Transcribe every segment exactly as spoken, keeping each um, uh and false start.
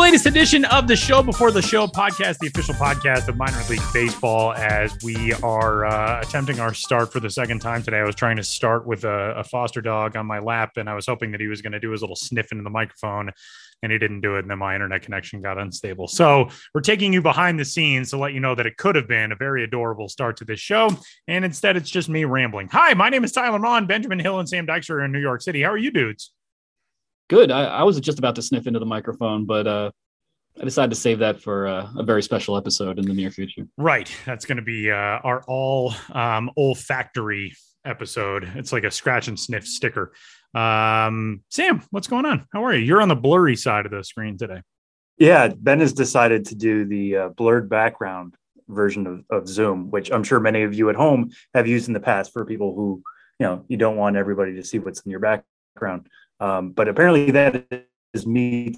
Latest edition of the Show Before the Show podcast, the official podcast of Minor League Baseball, as we are uh, attempting our start for the second time today. I was trying to start with a, a foster dog on my lap, and I was hoping that he was going to do his little sniff into the microphone, and he didn't do it, and then my internet connection got unstable. So we're taking you behind the scenes to let you know that it could have been a very adorable start to this show, and instead it's just me rambling. Hi, my name is Tyler Mon. Benjamin Hill and Sam Dykes are in New York City. How are you dudes? Good. I, I was just about to sniff into the microphone, but uh, I decided to save that for uh, a very special episode in the near future. Right. That's going to be uh, our all um, olfactory episode. It's like a scratch and sniff sticker. Um, Sam, what's going on? How are you? You're on the blurry side of the screen today. Yeah. Ben has decided to do the uh, blurred background version of, of Zoom, which I'm sure many of you at home have used in the past for people who, you know, you don't want everybody to see what's in your background. Um, but apparently that is me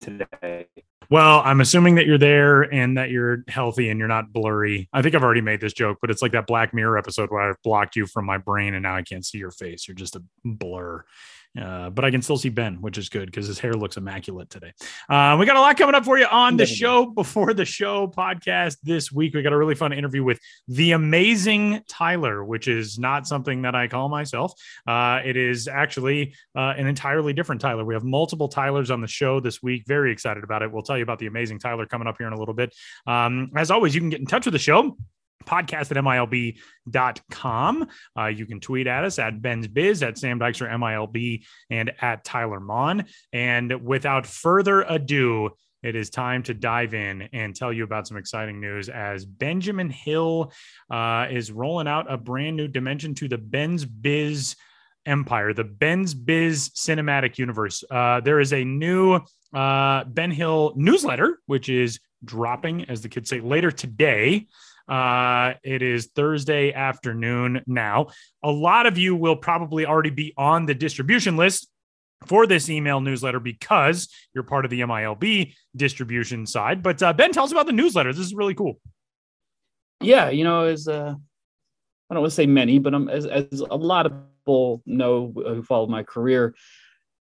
today. Well, I'm assuming that you're there and that you're healthy and you're not blurry. I think I've already made this joke, but it's like that Black Mirror episode where I blocked you from my brain and now I can't see your face. You're just a blur. Uh, but I can still see Ben, which is good because his hair looks immaculate today. Uh, we got a lot coming up for you on the Show Before the Show podcast this week. We got a really fun interview with the amazing Tyler, which is not something that I call myself. Uh, it is actually uh, an entirely different Tyler. We have multiple Tylers on the show this week. Very excited about it. We'll tell you about the amazing Tyler coming up here in a little bit. Um, as always, you can get in touch with the show. Podcast at M I L B dot com. Uh, you can tweet at us at Ben's Biz, at Sam Dykes or M I L B, and at Tyler Mon. And without further ado, it is time to dive in and tell you about some exciting news as Benjamin Hill uh, is rolling out a brand new dimension to the Ben's Biz Empire, the Ben's Biz Cinematic Universe. Uh, there is a new uh, Ben Hill newsletter, which is dropping, as the kids say, later today. Uh, it is Thursday afternoon now. A lot of you will probably already be on the distribution list for this email newsletter because you're part of the M I L B distribution side. But uh, Ben, tell us about the newsletter. This is really cool. Yeah, you know, as uh, I don't want to say many, but I'm, as, as a lot of people know who followed my career,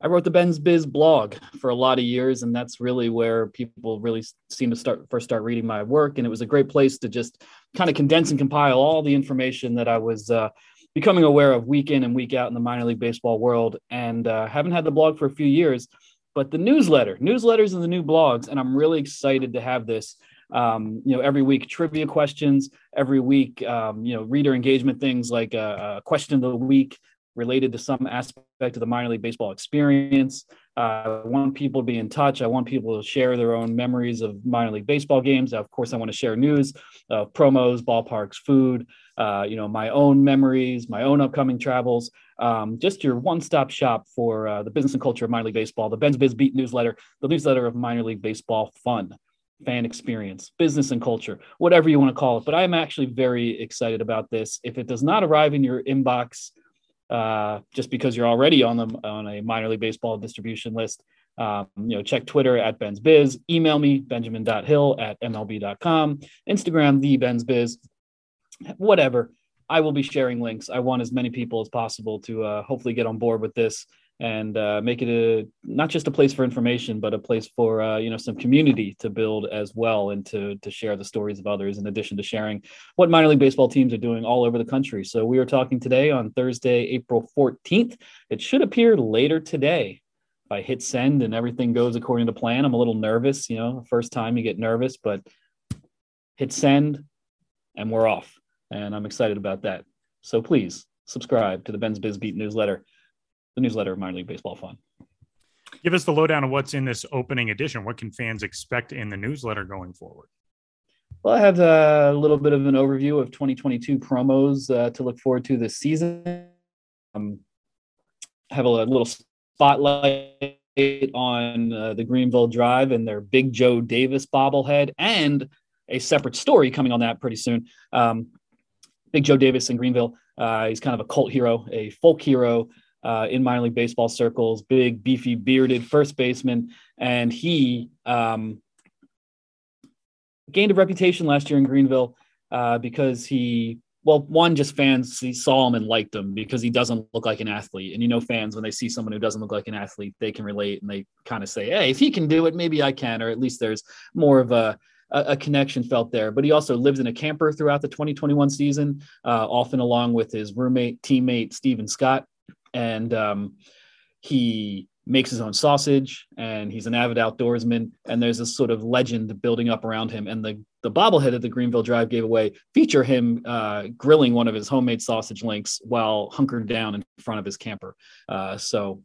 I wrote the Ben's Biz blog for a lot of years, and that's really where people really seem to start first start reading my work. And it was a great place to just kind of condense and compile all the information that I was uh, becoming aware of week in and week out in the minor league baseball world. And uh, haven't had the blog for a few years, but the newsletter, newsletters and the new blogs, and I'm really excited to have this. Um, you know, every week trivia questions, every week, um, you know, reader engagement things like a uh, question of the week related to some aspect of the minor league baseball experience. Uh, I want people to be in touch. I want people to share their own memories of minor league baseball games. Of course, I want to share news, uh, promos, ballparks, food, uh, you know, my own memories, my own upcoming travels, um, just your one-stop shop for uh, the business and culture of minor league baseball, the Ben's Biz Beat newsletter, the newsletter of minor league baseball fun, fan experience, business and culture, whatever you want to call it. But I'm actually very excited about this. If it does not arrive in your inbox, Uh, just because you're already on them on a minor league baseball distribution list, um, you know, check Twitter at Ben's Biz, email me benjamin.hill at M L B dot com, Instagram, the Ben's Biz, whatever. I will be sharing links. I want as many people as possible to uh, hopefully get on board with this and uh, make it a, not just a place for information, but a place for, uh, you know, some community to build as well and to to share the stories of others in addition to sharing what minor league baseball teams are doing all over the country. So we are talking today on Thursday, April fourteenth. It should appear later today. If I hit send and everything goes according to plan, I'm a little nervous, you know, first time you get nervous, but hit send and we're off. And I'm excited about that. So please subscribe to the Ben's Biz Beat newsletter. The newsletter of minor league baseball fun. Give us the lowdown of what's in this opening edition. What can fans expect in the newsletter going forward? Well, I have a little bit of an overview of twenty twenty-two promos uh, to look forward to this season. Um, have a little spotlight on uh, the Greenville Drive and their Big Joe Davis bobblehead, and a separate story coming on that pretty soon. Um, Big Joe Davis in Greenville, uh, he's kind of a cult hero, a folk hero uh, in minor league baseball circles, big, beefy, bearded first baseman, and he um, gained a reputation last year in Greenville uh, because he, well, one, just fans he saw him and liked him because he doesn't look like an athlete. And you know fans, when they see someone who doesn't look like an athlete, they can relate and they kind of say, hey, if he can do it, maybe I can, or at least there's more of a a connection felt there. But he also lived in a camper throughout the twenty twenty-one season, uh, often along with his roommate, teammate, Stephen Scott. And um, he makes his own sausage, and he's an avid outdoorsman. And there's this sort of legend building up around him. And the, the bobblehead at the Greenville Drive giveaway feature him uh, grilling one of his homemade sausage links while hunkered down in front of his camper. Uh, so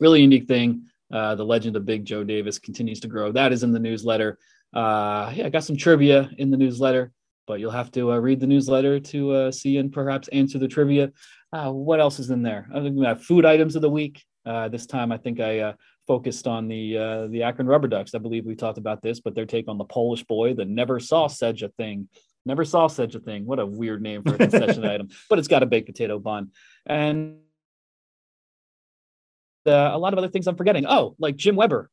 really unique thing. Uh, the legend of Big Joe Davis continues to grow. That is in the newsletter. Uh, yeah, I got some trivia in the newsletter, but you'll have to uh, read the newsletter to uh, see and perhaps answer the trivia. Uh, what else is in there? I think we have food items of the week. Uh, this time, I think I uh, focused on the uh, the Akron Rubber Ducks. I believe we talked about this, but their take on the Polish boy, the never saw such a thing. Never saw such a thing. What a weird name for a concession item, but it's got a baked potato bun. And uh, a lot of other things I'm forgetting. Oh, like Jim Weber.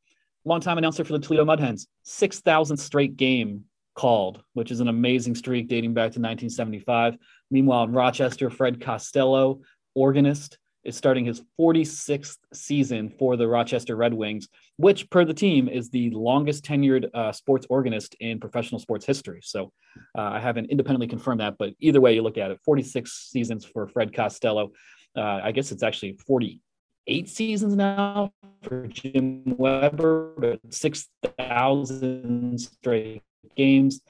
Long-time announcer for the Toledo Mud Hens, six thousandth straight game called, which is an amazing streak dating back to nineteen seventy-five. Meanwhile, in Rochester, Fred Costello, organist, is starting his forty-sixth season for the Rochester Red Wings, which, per the team, is the longest-tenured uh, sports organist in professional sports history. So uh, I haven't independently confirmed that, but either way you look at it, forty-six seasons for Fred Costello. Uh, I guess it's actually forty-eight seasons now for Jim Weber, but six thousand straight games.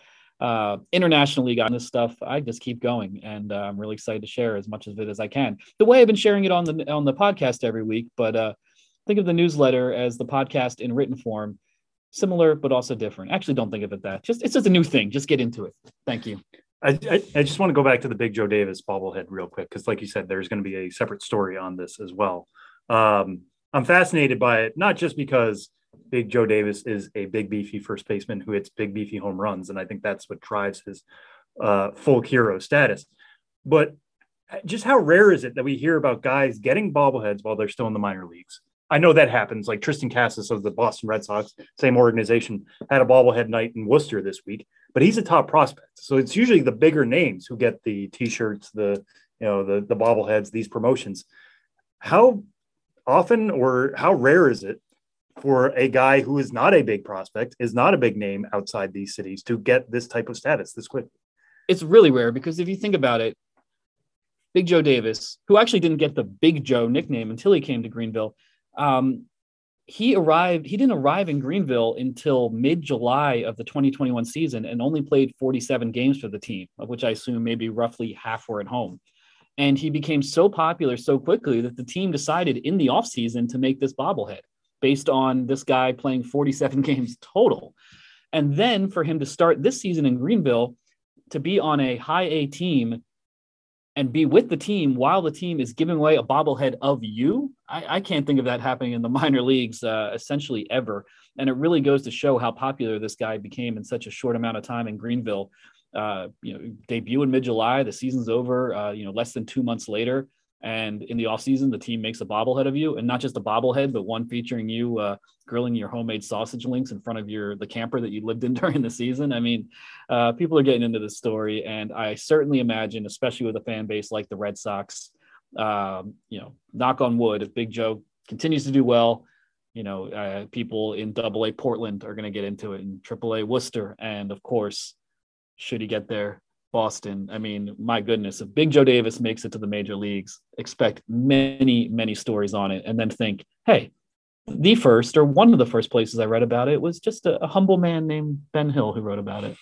Uh, international league on this stuff, I just keep going, and uh, I'm really excited to share as much of it as I can. The way I've been sharing it on the on the podcast every week, but uh, think of the newsletter as the podcast in written form, similar but also different. Actually, don't think of it that. Just it's just a new thing. Just get into it. Thank you. I, I, I just want to go back to the Big Joe Davis bobblehead real quick, because like you said, there's going to be a separate story on this as well. Um, I'm fascinated by it, not just because Big Joe Davis is a big, beefy first baseman who hits big, beefy home runs. And I think that's what drives his uh, folk hero status. But just how rare is it that we hear about guys getting bobbleheads while they're still in the minor leagues? I know that happens. Like Tristan Casas of the Boston Red Sox, same organization, had a bobblehead night in Worcester this week, but he's a top prospect. So it's usually the bigger names who get the T-shirts, the, you know, the, the bobbleheads, these promotions. How often or how rare is it for a guy who is not a big prospect, is not a big name outside these cities, to get this type of status this quick? It's really rare, because if you think about it, Big Joe Davis, who actually didn't get the Big Joe nickname until he came to Greenville, um, he arrived. He didn't arrive in Greenville until mid-July of the twenty twenty-one season and only played forty-seven games for the team, of which I assume maybe roughly half were at home. And he became so popular so quickly that the team decided in the offseason to make this bobblehead based on this guy playing forty-seven games total. And then for him to start this season in Greenville, to be on a high A team and be with the team while the team is giving away a bobblehead of you, I, I can't think of that happening in the minor leagues uh, essentially ever. And it really goes to show how popular this guy became in such a short amount of time in Greenville. Uh, you know, debut in mid-July, the season's over, uh, you know, less than two months later. And in the offseason, the team makes a bobblehead of you, and not just a bobblehead, but one featuring you uh, grilling your homemade sausage links in front of your the camper that you lived in during the season. I mean, uh, people are getting into this story, and I certainly imagine, especially with a fan base like the Red Sox, um, you know, knock on wood, if Big Joe continues to do well, you know, uh, people in Double A Portland are going to get into it, and Triple A Worcester, and of course, should he get there, Boston. I mean, my goodness, if Big Joe Davis makes it to the major leagues, expect many, many stories on it, and then think, hey, the first or one of the first places I read about it was just a, a humble man named Ben Hill who wrote about it.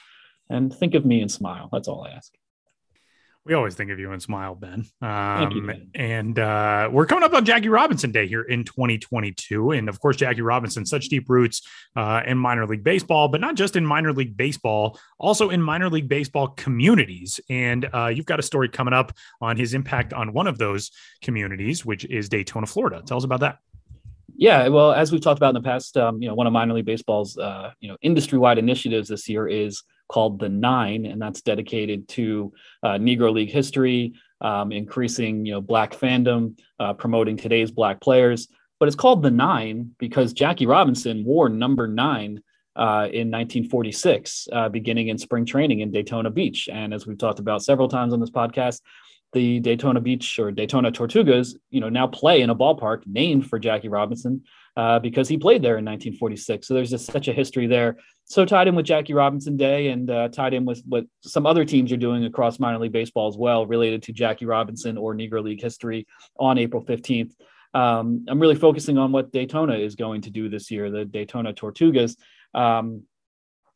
And think of me and smile. That's all I ask. We always think of you and smile, Ben. Um, you, Ben. And uh, we're coming up on Jackie Robinson Day here in twenty twenty-two. And of course, Jackie Robinson, such deep roots uh, in minor league baseball, but not just in minor league baseball, also in minor league baseball communities. And uh, you've got a story coming up on his impact on one of those communities, which is Daytona, Florida. Tell us about that. Yeah, well, as we've talked about in the past, um, you know, one of minor league baseball's, uh, you know, industry-wide initiatives this year is called the Nine, and that's dedicated to uh, Negro League history, um, increasing, you know, Black fandom, uh, promoting today's Black players. But it's called the Nine because Jackie Robinson wore number nine uh, in nineteen forty-six, uh, beginning in spring training in Daytona Beach. And as we've talked about several times on this podcast, the Daytona Beach or Daytona Tortugas, you know, now play in a ballpark named for Jackie Robinson uh, because he played there in nineteen forty-six. So there's just such a history there. So tied in with Jackie Robinson Day and uh, tied in with what some other teams are doing across minor league baseball as well, related to Jackie Robinson or Negro League history on April fifteenth. Um, I'm really focusing on what Daytona is going to do this year, the Daytona Tortugas. Um,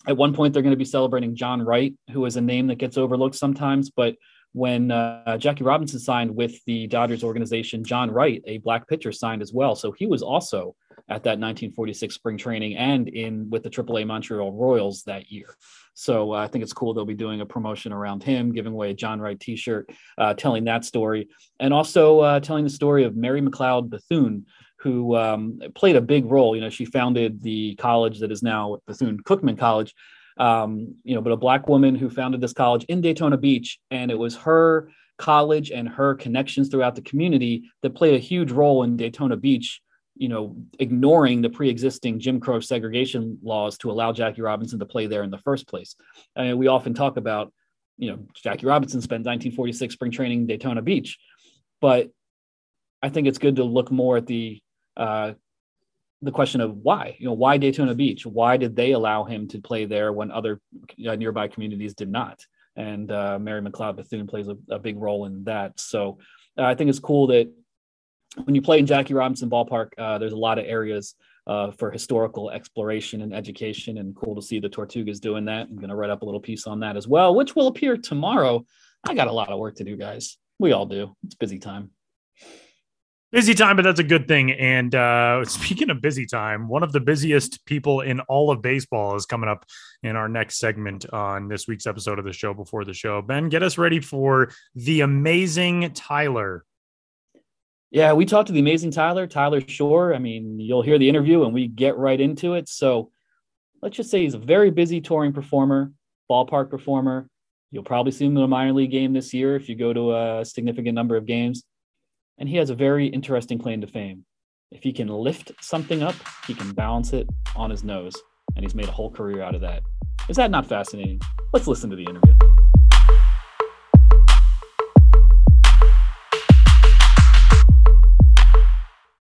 at one point, they're going to be celebrating John Wright, who is a name that gets overlooked sometimes, but when uh, Jackie Robinson signed with the Dodgers organization, John Wright, a Black pitcher, signed as well. So he was also at that nineteen forty-six spring training and in with the triple A Montreal Royals that year. So uh, I think it's cool. They'll be doing a promotion around him, giving away a John Wright t-shirt, uh, telling that story, and also uh, telling the story of Mary McLeod Bethune, who um, played a big role. You know, she founded the college that is now Bethune-Cookman College. Um, you know, but a Black woman who founded this college in Daytona Beach, and it was her college and her connections throughout the community that played a huge role in Daytona Beach, you know, ignoring the pre-existing Jim Crow segregation laws to allow Jackie Robinson to play there in the first place. I mean, we often talk about, you know, Jackie Robinson spent nineteen forty-six spring training in Daytona Beach, but I think it's good to look more at the, uh, the question of why, you know, why Daytona Beach? Why did they allow him to play there when other uh, nearby communities did not? And uh, Mary McLeod Bethune plays a, a big role in that. So uh, I think it's cool that when you play in Jackie Robinson Ballpark, uh, there's a lot of areas uh, for historical exploration and education, and cool to see the Tortugas doing that. I'm going to write up a little piece on that as well, which will appear tomorrow. I got a lot of work to do, guys. We all do. It's busy time. Busy time, but that's a good thing. And uh, speaking of busy time, one of the busiest people in all of baseball is coming up in our next segment on this week's episode of the Show Before the Show. Ben, get us ready for the amazing Tyler. Yeah, we talked to the amazing Tyler, Tyler Shore. I mean, you'll hear the interview and we get right into it. So let's just say he's a very busy touring performer, ballpark performer. You'll probably see him in a minor league game this year if you go to a significant number of games. And he has a very interesting claim to fame. If he can lift something up, he can balance it on his nose. And he's made a whole career out of that. Is that not fascinating? Let's listen to the interview.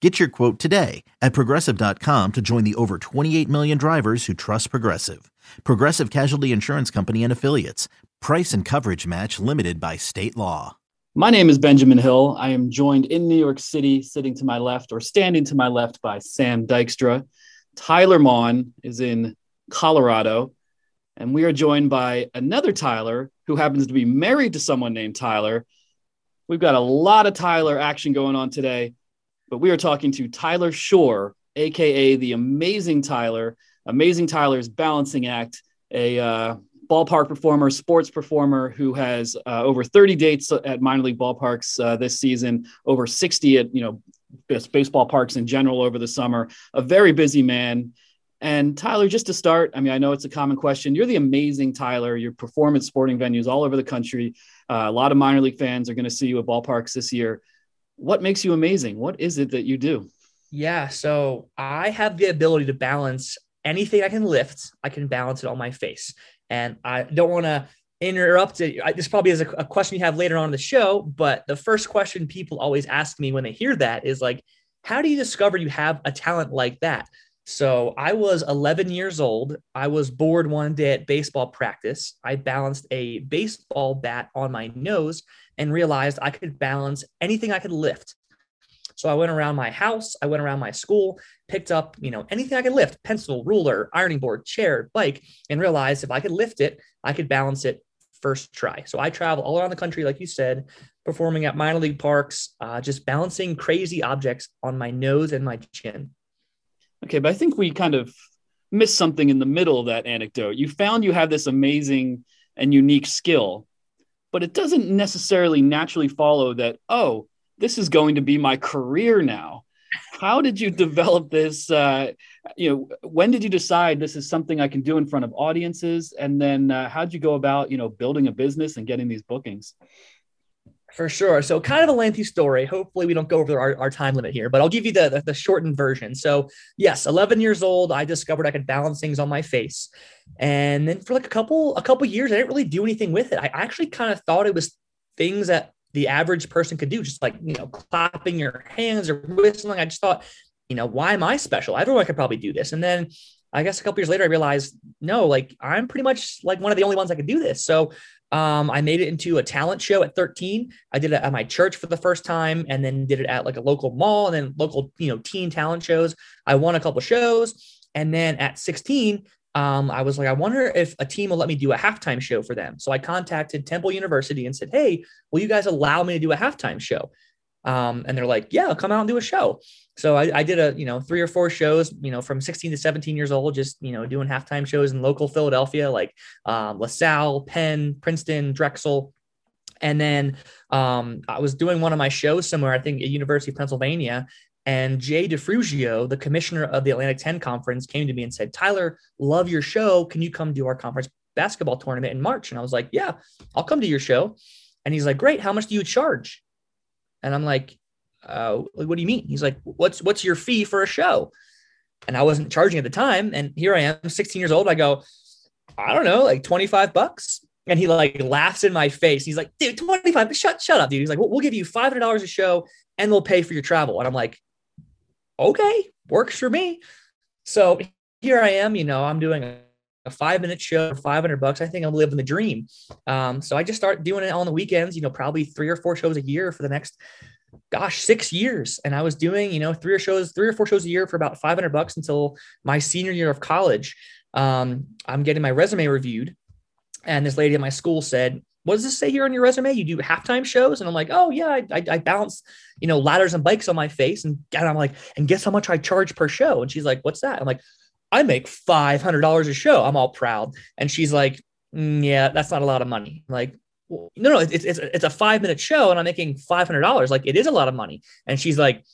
Get your quote today at Progressive dot com to join the over twenty-eight million drivers who trust Progressive. Progressive Casualty Insurance Company and Affiliates. Price and coverage match limited by state law. My name is Benjamin Hill. I am joined in New York City, sitting to my left or standing to my left by Sam Dykstra. Tyler Maughan is in Colorado, and we are joined by another Tyler who happens to be married to someone named Tyler. We've got a lot of Tyler action going on today, but we are talking to Tyler Shore, a k a the amazing Tyler. Amazing Tyler's balancing act, a uh, ballpark performer, sports performer who has uh, over thirty dates at minor league ballparks uh, this season, over sixty at, you know, baseball parks in general over the summer, a very busy man. And Tyler, just to start, I mean, I know it's a common question. You're the amazing Tyler. You perform at sporting venues all over the country. Uh, a lot of minor league fans are going to see you at ballparks this year. What makes you amazing? What is it that you do? Yeah. So I have the ability to balance anything I can lift. I can balance it on my face, and I don't want to interrupt it. I, this probably is a, a question you have later on in the show, but the first question people always ask me when they hear that is like, how do you discover you have a talent like that? So I was eleven years old. I was bored one day at baseball practice. I balanced a baseball bat on my nose and realized I could balance anything I could lift. So I went around my house. I went around my school, picked up, you know, anything I could lift, pencil, ruler, ironing board, chair, bike, and realized if I could lift it, I could balance it first try. So I travel all around the country, like you said, performing at minor league parks, uh, just balancing crazy objects on my nose and my chin. Okay, but I think we kind of missed something in the middle of that anecdote. You found you have this amazing and unique skill, but it doesn't necessarily naturally follow that, oh, this is going to be my career now. How did you develop this? Uh, you know, when did you decide this is something I can do in front of audiences? And then uh, how'd you go about, you know, building a business and getting these bookings? For sure. So kind of a lengthy story. Hopefully we don't go over our, our time limit here, but I'll give you the, the, the shortened version. So yes, eleven years old, I discovered I could balance things on my face. And then for like a couple, a couple years, I didn't really do anything with it. I actually kind of thought it was things that the average person could do, just like, you know, clapping your hands or whistling. I just thought, you know, why am I special? Everyone could probably do this. And then I guess a couple years later, I realized, no, like I'm pretty much like one of the only ones that could do this. So Um, I made it into a talent show at thirteen. I did it at my church for the first time and then did it at like a local mall and then local, you know, teen talent shows. I won a couple shows. And then at sixteen, um, I was like, I wonder if a team will let me do a halftime show for them. So I contacted Temple University and said, hey, will you guys allow me to do a halftime show? Um, and they're like, yeah, come out and do a show. So I, I did a, you know, three or four shows, you know, from sixteen to seventeen years old, just, you know, doing halftime shows in local Philadelphia, like, um, LaSalle, Penn, Princeton, Drexel. And then, um, I was doing one of my shows somewhere, I think at University of Pennsylvania, and Jay DeFrugio, the commissioner of the Atlantic ten conference, came to me and said, Tyler, love your show. Can you come do our conference basketball tournament in March? And I was like, yeah, I'll come to your show. And he's like, great. How much do you charge? And I'm like, uh, what do you mean? He's like, what's, what's your fee for a show? And I wasn't charging at the time. And here I am, sixteen years old. I go, I don't know, like twenty-five bucks. And he like laughs in my face. He's like, dude, twenty-five, shut, shut up, dude. He's like, we'll, we'll give you five hundred dollars a show and we'll pay for your travel. And I'm like, okay, works for me. So here I am, you know, I'm doing a a five minute show for five hundred bucks. I think I'm living the dream. Um, so I just start doing it on the weekends, you know, probably three or four shows a year for the next, gosh, six years. And I was doing, you know, three or shows, three or four shows a year for about five hundred bucks until my senior year of college. Um, I'm getting my resume reviewed. And this lady at my school said, what does this say here on your resume? You do halftime shows. And I'm like, oh yeah, I, I, I balance, you know, ladders and bikes on my face. And, and I'm like, and guess how much I charge per show? And she's like, what's that? I'm like, I make five hundred dollars a show. I'm all proud. And she's like, mm, yeah, that's not a lot of money. I'm like, no, no, it's, it's, it's a five minute show and I'm making five hundred dollars. Like it is a lot of money. And she's like,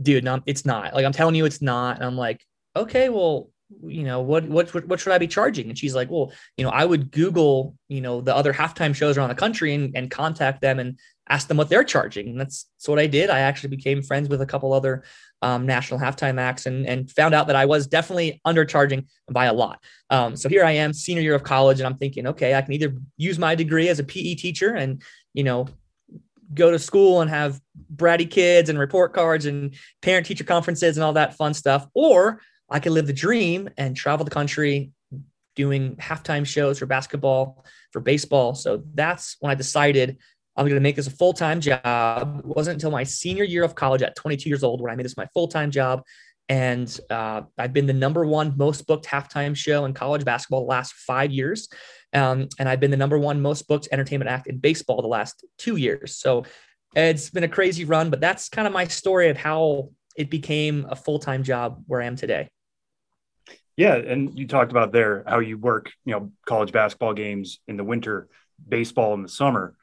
dude, no, it's not. Like, I'm telling you, it's not. And I'm like, okay, well, you know, what, what, what should I be charging? And she's like, well, you know, I would Google, you know, the other halftime shows around the country and, and contact them and ask them what they're charging. And that's, that's what I did. I actually became friends with a couple other um, national halftime acts and, and found out that I was definitely undercharging by a lot. Um, so here I am, senior year of college, and I'm thinking, okay, I can either use my degree as a P E teacher and, you know, go to school and have bratty kids and report cards and parent teacher conferences and all that fun stuff, or I could live the dream and travel the country doing halftime shows for basketball, for baseball. So that's when I decided I'm going to make this a full-time job. It wasn't until my senior year of college at twenty-two years old when I made this my full-time job. And uh, I've been the number one most booked halftime show in college basketball the last five years. Um, and I've been the number one most booked entertainment act in baseball the last two years. So it's been a crazy run, but that's kind of my story of how it became a full-time job where I am today. Yeah. And you talked about there, how you work, you know, college basketball games in the winter, baseball in the summer.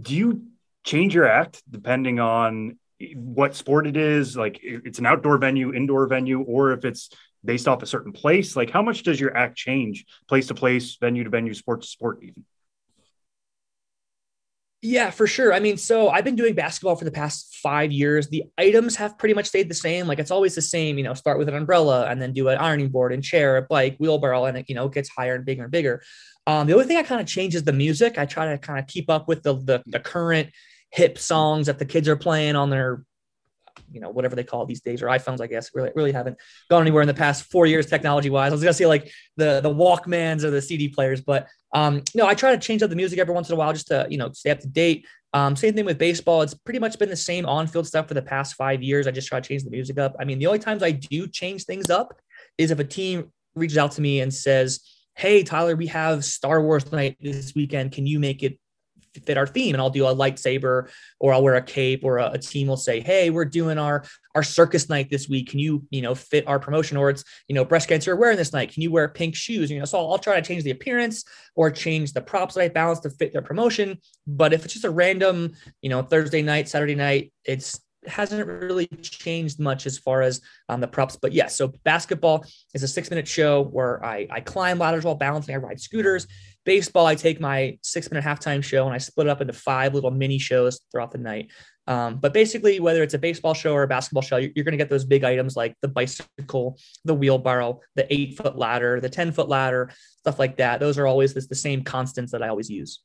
Do you change your act depending on what sport it is? Like it's an outdoor venue, indoor venue, or if it's based off a certain place, like how much does your act change place to place, venue to venue, sport to sport even? Yeah, for sure. I mean, so I've been doing basketball for the past five years. The items have pretty much stayed the same. Like it's always the same, you know, start with an umbrella and then do an ironing board and chair, a bike, wheelbarrow, and it, you know, gets higher and bigger and bigger. Um, the only thing I kind of change is the music. I try to kind of keep up with the, the the current hip songs that the kids are playing on their you know, whatever they call it these days, or iPhones, I guess, really, really haven't gone anywhere in the past four years technology wise. I was going to say like the, the Walkmans or the C D players, but um, no, I try to change up the music every once in a while just to, you know, stay up to date. Um, same thing with baseball. It's pretty much been the same on-field stuff for the past five years. I just try to change the music up. I mean, the only times I do change things up is if a team reaches out to me and says, hey, Tyler, we have Star Wars night this weekend. Can you make it fit our theme? And I'll do a lightsaber, or I'll wear a cape, or a, a team will say, hey, we're doing our, our circus night this week. Can you, you know, fit our promotion? Or it's, you know, breast cancer awareness night. Can you wear pink shoes? You know, so I'll, I'll try to change the appearance or change the props that I balance to fit their promotion. But if it's just a random, you know, Thursday night, Saturday night, it's, hasn't really changed much as far as um, the props, but yes. Yeah, so basketball is a six minute show where I, I climb ladders while balancing, I ride scooters. Baseball, I take my six minute halftime show and I split it up into five little mini shows throughout the night. Um, but basically, whether it's a baseball show or a basketball show, you're, you're going to get those big items like the bicycle, the wheelbarrow, the eight foot ladder, the ten foot ladder, stuff like that. Those are always this, the same constants that I always use.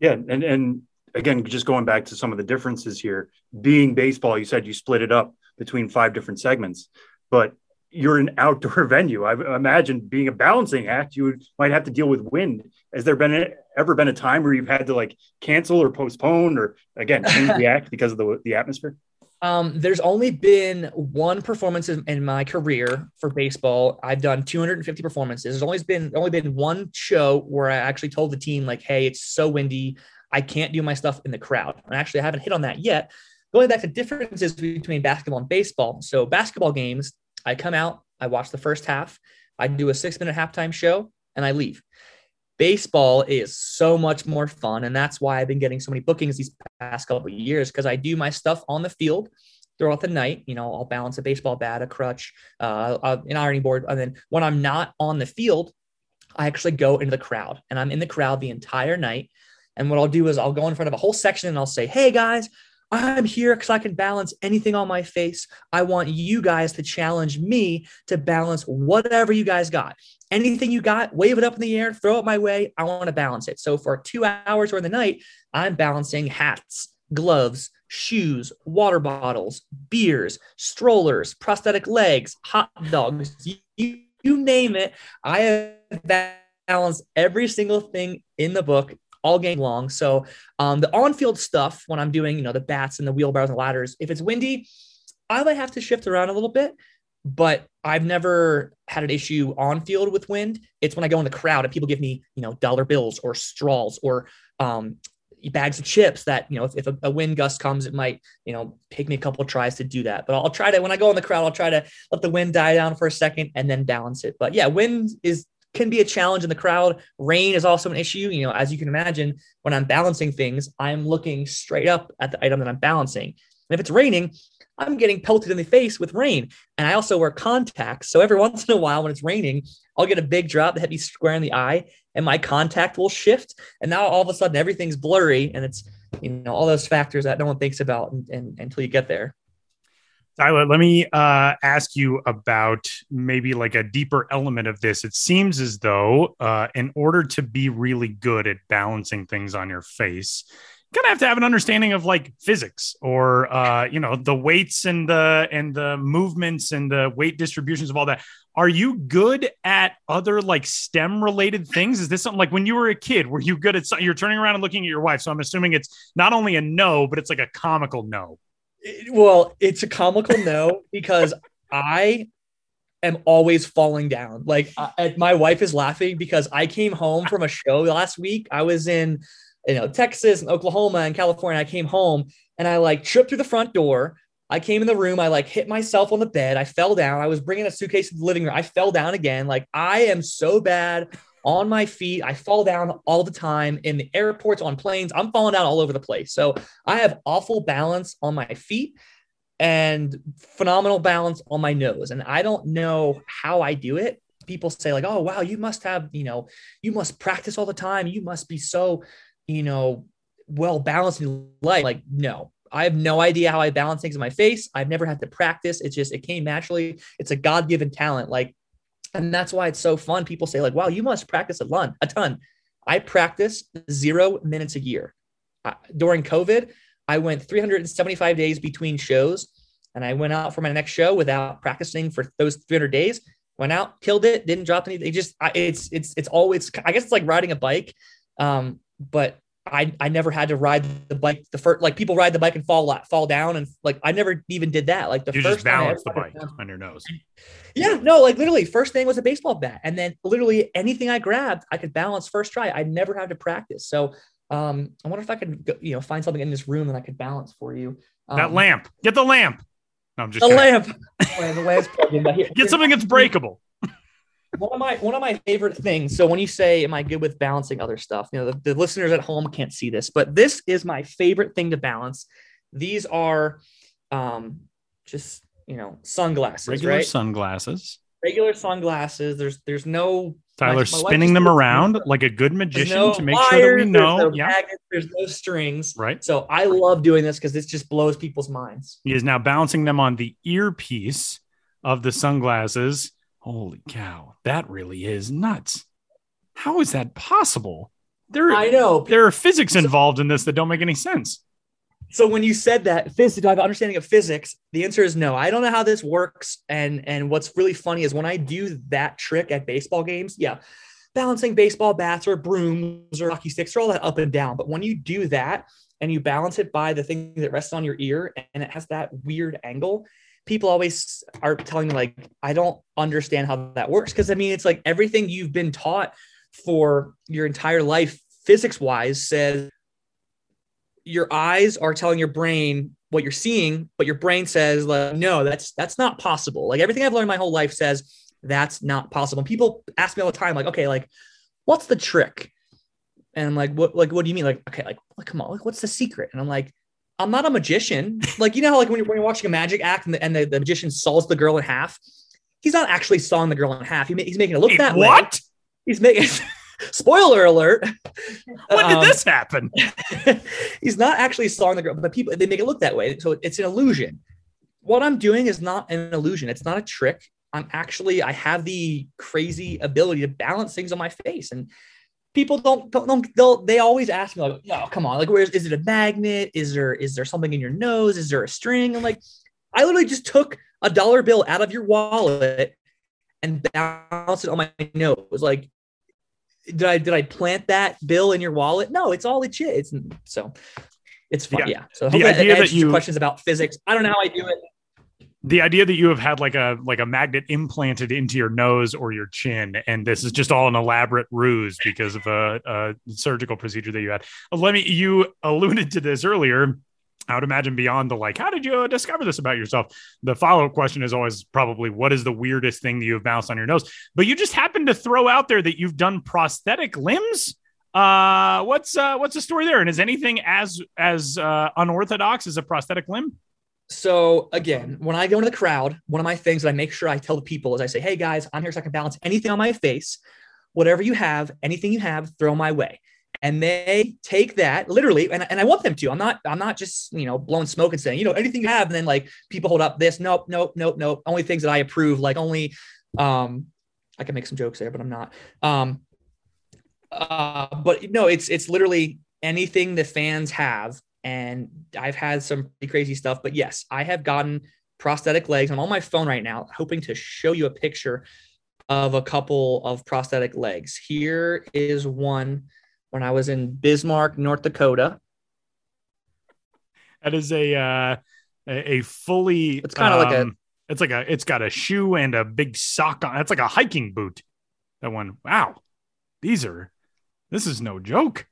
Yeah. And, and, again, just going back to some of the differences here, being baseball, you said you split it up between five different segments, but you're an outdoor venue. I imagine being a balancing act, you would, might have to deal with wind. Has there been ever been a time where you've had to like cancel or postpone or again, change the act because of the, the atmosphere? Um, there's only been one performance in my career for baseball. I've done two hundred fifty performances. There's always been only been one show where I actually told the team like, hey, it's so windy, I can't do my stuff in the crowd. And actually, I haven't hit on that yet. Going back to differences between basketball and baseball. So basketball games, I come out, I watch the first half, I do a six-minute halftime show, and I leave. Baseball is so much more fun, and that's why I've been getting so many bookings these past couple of years, because I do my stuff on the field throughout the night. You know, I'll balance a baseball bat, a crutch, uh, an ironing board, and then when I'm not on the field, I actually go into the crowd, and I'm in the crowd the entire night. And what I'll do is I'll go in front of a whole section and I'll say, hey guys, I'm here because I can balance anything on my face. I want you guys to challenge me to balance whatever you guys got. Anything you got, wave it up in the air, throw it my way. I want to balance it. So for two hours or the night, I'm balancing hats, gloves, shoes, water bottles, beers, strollers, prosthetic legs, hot dogs, you, you name it. I have balanced every single thing in the book all game long. So um, the on-field stuff, when I'm doing, you know, the bats and the wheelbarrows and ladders, if it's windy, I might have to shift around a little bit, but I've never had an issue on field with wind. It's when I go in the crowd and people give me, you know, dollar bills or straws or um, bags of chips that, you know, if, if a, a wind gust comes, it might, you know, take me a couple of tries to do that. But I'll try to, when I go in the crowd, I'll try to let the wind die down for a second and then balance it. But yeah, wind is can be a challenge in the crowd. Rain is also an issue. You know, as you can imagine, when I'm balancing things, I'm looking straight up at the item that I'm balancing. And if it's raining, I'm getting pelted in the face with rain. And I also wear contacts. So every once in a while when it's raining, I'll get a big drop that hit me square in the eye and my contact will shift. And now all of a sudden everything's blurry. And it's, you know, all those factors that no one thinks about and, and, until you get there. Tyler, let me uh, ask you about maybe like a deeper element of this. It seems as though uh, in order to be really good at balancing things on your face, you kind of have to have an understanding of like physics or, uh, you know, the weights and the and the movements and the weight distributions of all that. Are you good at other like STEM related things? Is this something like when you were a kid, were you good at something? You're turning around and looking at your wife. So I'm assuming it's not only a no, but it's like a comical no. Well, it's a comical no, because I am always falling down. Like I, my wife is laughing because I came home from a show last week. I was in, you know, Texas and Oklahoma and California. I came home and I like tripped through the front door. I came in the room. I like hit myself on the bed. I fell down. I was bringing a suitcase to the living room. I fell down again. Like I am so bad on my feet. I fall down all the time in the airports, on planes. I'm falling down all over the place. So I have awful balance on my feet and phenomenal balance on my nose. And I don't know how I do it. People say like, oh, wow, you must have, you know, you must practice all the time. You must be so, you know, well balanced in life. Like, no, I have no idea how I balance things in my face. I've never had to practice. It's just, it came naturally. It's a God-given talent. Like, and that's why it's so fun. People say like, wow, you must practice a ton, a ton. I practice zero minutes a year. Uh, during COVID, I went three hundred seventy-five days between shows. And I went out for my next show without practicing for those three hundred days, went out, killed it, didn't drop any. It just, I, it's, it's, it's always, I guess it's like riding a bike. Um, but I, I never had to ride the bike. The first, like people ride the bike and fall, fall down. And like, I never even did that. Like the you first just balance the bike down on your nose. Yeah, no, like literally first thing was a baseball bat. And then literally anything I grabbed, I could balance first try. I never had to practice. So um, I wonder if I could, you know, find something in this room that I could balance for you. Um, that lamp, get the lamp. No, I'm just the lamp. The lamp's plugged in. Here, get something that's breakable. One of my one of my favorite things. So when you say, "Am I good with balancing other stuff?" You know, the, the listeners at home can't see this, but this is my favorite thing to balance. These are um, just you know sunglasses, regular right? sunglasses, regular sunglasses. There's there's no Tyler like, spinning them around them. Like a good magician no to make wires, sure that we know. There's no yeah. magnets, there's no strings, right? So I love doing this because this just blows people's minds. He is now balancing them on the earpiece of the sunglasses. Holy cow, that really is nuts. How is that possible? There, I know. There are physics involved in this that don't make any sense. So when you said that, physics, do I have an understanding of physics? The answer is no. I don't know how this works. And, and what's really funny is when I do that trick at baseball games, yeah, balancing baseball bats or brooms or hockey sticks or all that up and down. But when you do that and you balance it by the thing that rests on your ear and it has that weird angle, people always are telling me like, I don't understand how that works. Cause I mean, it's like everything you've been taught for your entire life, physics wise, says your eyes are telling your brain what you're seeing, but your brain says, like, no, that's, that's not possible. Like everything I've learned my whole life says that's not possible. And people ask me all the time, like, okay, like what's the trick? And I'm like, what, like, what do you mean? Like, okay, like, like come on, like, what's the secret? And I'm like, I'm not a magician. Like, you know, how, like when you're, when you're watching a magic act and, the, and the, the magician saws the girl in half, he's not actually sawing the girl in half. He ma- he's making it look it, that what? way. What? He's making, spoiler alert. When um, did this happen? He's not actually sawing the girl, but people, they make it look that way. So it's an illusion. What I'm doing is not an illusion. It's not a trick. I'm actually, I have the crazy ability to balance things on my face. And people don't, don't, don't they always ask me like, oh, come on. Like, where is, is it a magnet? Is there, is there something in your nose? Is there a string? I'm like, I literally just took a dollar bill out of your wallet and bounced it on my nose. It was like, did I, did I plant that bill in your wallet? No, it's all legit. It's so it's fun. Yeah. yeah. So the idea that, that you questions about physics. I don't know how I do it. The idea that you have had like a like a magnet implanted into your nose or your chin, and this is just all an elaborate ruse because of a, a surgical procedure that you had. Let me, you alluded to this earlier. I would imagine beyond the like, how did you discover this about yourself? The follow-up question is always probably, what is the weirdest thing that you have bounced on your nose? But you just happened to throw out there that you've done prosthetic limbs. Uh, what's uh, what's the story there? And is anything as as uh, unorthodox as a prosthetic limb? So again, when I go into the crowd, one of my things that I make sure I tell the people is I say, hey guys, I'm here so I can balance anything on my face, whatever you have, anything you have, throw my way. And they take that literally. And, and I want them to, I'm not, I'm not just, you know, blowing smoke and saying, you know, anything you have. And then like people hold up this, nope, nope, nope, nope. Only things that I approve, like only, um, I can make some jokes there, but I'm not. Um, uh, but no, it's, it's literally anything the fans have. And I've had some pretty crazy stuff, but yes, I have gotten prosthetic legs. I'm on my phone right now, hoping to show you a picture of a couple of prosthetic legs. Here is one when I was in Bismarck, North Dakota. That is a, uh, a fully, it's kind of um, like a, it's like a, it's got a shoe and a big sock on. That's like a hiking boot. That one. Wow. These are, this is no joke.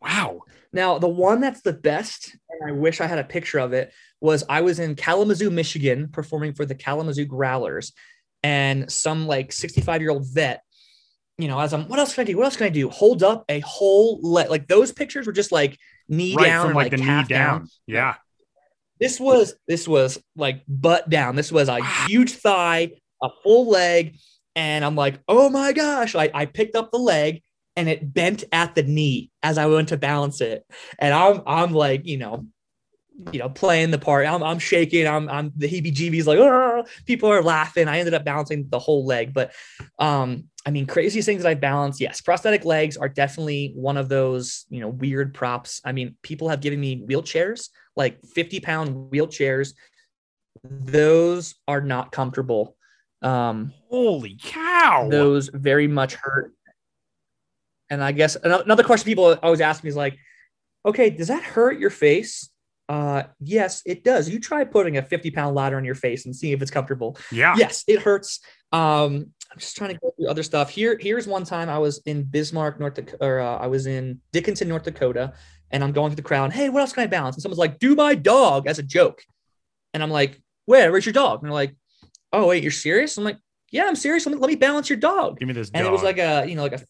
Wow. Now, the one that's the best, and I wish I had a picture of it, was I was in Kalamazoo, Michigan, performing for the Kalamazoo Growlers, and some like sixty-five-year-old vet, you know, as I'm, what else can I do? What else can I do? Hold up a whole leg. Like those pictures were just like knee right, down, from, like, like the knee down. down. Yeah. This was, this was like butt down. This was a wow. huge thigh, a full leg. And I'm like, oh my gosh. I, I picked up the leg. And it bent at the knee as I went to balance it. And I'm, I'm like, you know, you know, playing the part. I'm, I'm shaking. I'm, I'm the heebie-jeebies, like, Arr! People are laughing. I ended up balancing the whole leg. But, um, I mean, craziest things that I balance. Yes. Prosthetic legs are definitely one of those, you know, weird props. I mean, people have given me wheelchairs. like fifty pound wheelchairs. Those are not comfortable. Um, Holy cow. Those very much hurt. And I guess another question people always ask me is like, okay, does that hurt your face? Uh, yes, it does. You try putting a fifty pound ladder on your face and see if it's comfortable. Yeah. Yes, it hurts. Um, I'm just trying to go through other stuff here. Here's one time I was in Bismarck, North Dakota, or uh, I was in Dickinson, North Dakota, and I'm going through the crowd. Hey, what else can I balance? And someone's like, do my dog, as a joke. And I'm like, where, where's your dog? And they're like, oh, wait, you're serious? I'm like, yeah, I'm serious. Let me, let me balance your dog. Give me this dog. And it was like a, you know, like a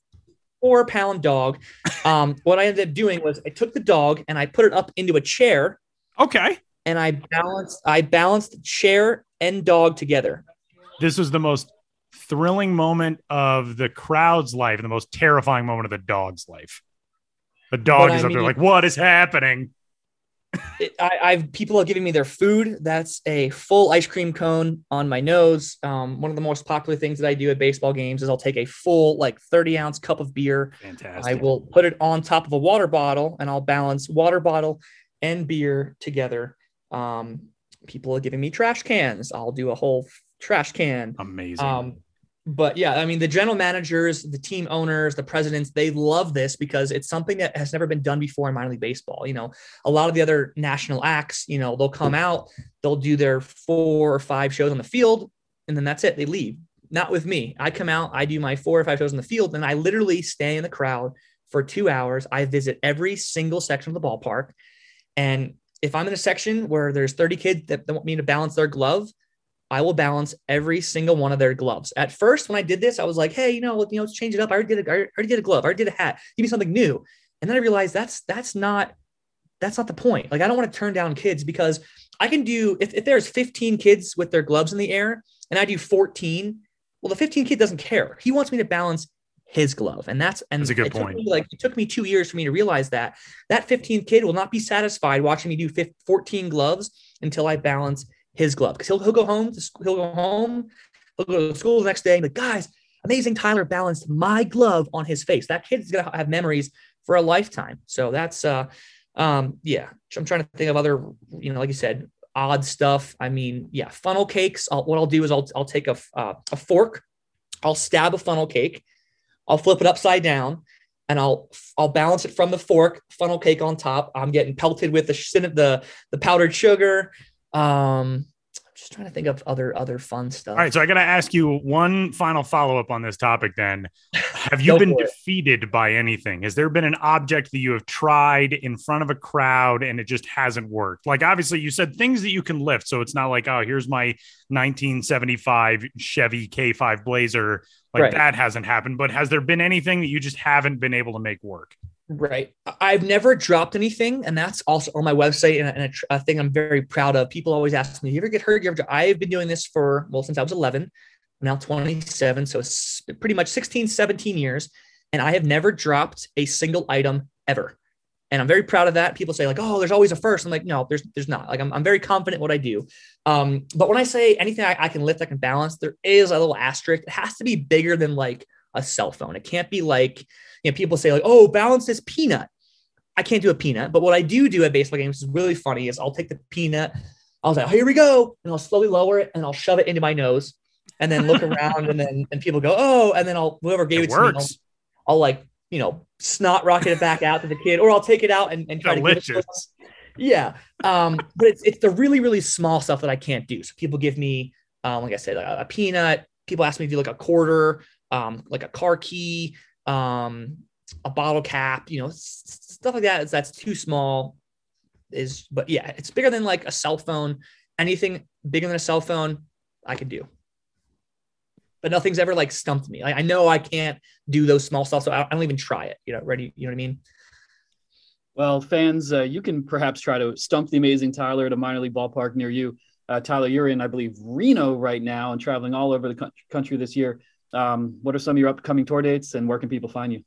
four pound dog. Um, what I ended up doing was I took the dog and I put it up into a chair. Okay. And I balanced, I balanced the chair and dog together. This was the most thrilling moment of the crowd's life and the most terrifying moment of the dog's life. The dog but is I up mean, there like, what is happening? It, I, I've people are giving me their food. That's a full ice cream cone on my nose. Um, one of the most popular things that I do at baseball games is I'll take a full like thirty ounce cup of beer. Fantastic. I will put it on top of a water bottle and I'll balance water bottle and beer together. Um, people are giving me trash cans. I'll do a whole trash can. Amazing. Um, but yeah, I mean, the general managers, the team owners, the presidents, they love this because it's something that has never been done before in minor league baseball. You know, a lot of the other national acts, you know, they'll come out, they'll do their four or five shows on the field, and then that's it. They leave. Not with me. I come out, I do my four or five shows on the field, and I literally stay in the crowd for two hours. I visit every single section of the ballpark. And if I'm in a section where there's thirty kids that want me to balance their glove, I will balance every single one of their gloves. At first, when I did this, I was like, hey, you know, you know, let's change it up. I already did a, I already did a glove. I already did a hat. Give me something new. And then I realized that's, that's not, that's not the point. Like, I don't want to turn down kids because I can do, if, if there's fifteen kids with their gloves in the air and I do fourteen, well, the fifteen kid doesn't care. He wants me to balance his glove. And that's, and that's a good it point. Took me, like, it took me two years for me to realize that that fifteen kid will not be satisfied watching me do fifteen, fourteen gloves until I balance his glove, because he'll he'll go home. To sc- he'll go home. He'll go to school the next day. And like, guys, amazing Tyler balanced my glove on his face. That kid's gonna have memories for a lifetime. So that's uh, um, yeah. I'm trying to think of other, you know, like you said, odd stuff. I mean, yeah, funnel cakes. I'll, what I'll do is I'll I'll take a uh, a fork. I'll stab a funnel cake. I'll flip it upside down, and I'll I'll balance it from the fork. Funnel cake on top. I'm getting pelted with the the the powdered sugar. Um, I'm just trying to think of other, other fun stuff. All right. So I got to ask you one final follow-up on this topic then. Have you been defeated by anything? Has there been an object that you have tried in front of a crowd and it just hasn't worked? Like, obviously you said things that you can lift. So it's not like, oh, here's my nineteen seventy-five Chevy K five Blazer. Like, right. That hasn't happened, but has there been anything that you just haven't been able to make work? Right. I've never dropped anything. And that's also on my website and, a, and a, a thing I'm very proud of. People always ask me, you ever get hurt? You ever? I've been doing this for, well, since I was eleven, now twenty-seven. So it's pretty much sixteen, seventeen years. And I have never dropped a single item ever. And I'm very proud of that. People say like, oh, there's always a first. I'm like, no, there's, there's not. Like, I'm, I'm very confident what I do. Um, but when I say anything I, I can lift, I can balance, there is a little asterisk. It has to be bigger than like a cell phone. It can't be like, you know, people say like, oh, balance this peanut. I can't do a peanut, but what I do do at baseball games is really funny is I'll take the peanut. I'll say, oh, here we go. And I'll slowly lower it and I'll shove it into my nose and then look around and then, and people go, oh, and then I'll, whoever gave it, it to works. me, I'll, I'll like, you know, snot rocket it back out to the kid, or I'll take it out and, and try Delicious. to give it to them. Yeah. Um, but it's, it's the really, really small stuff that I can't do. So people give me, um, like I said, like a, a peanut. People ask me to do like a quarter, um, like a car key, um, a bottle cap, you know, s- stuff like that. That's too small is, but yeah, it's bigger than like a cell phone. Anything bigger than a cell phone I can do, but nothing's ever like stumped me. Like, I know I can't do those small stuff. So I don't even try it, you know, ready. You know what I mean? Well, fans, uh, you can perhaps try to stump the amazing Tyler at a minor league ballpark near you. Uh, Tyler, you're in, I believe, Reno right now and traveling all over the country this year. Um, what are some of your upcoming tour dates and where can people find you?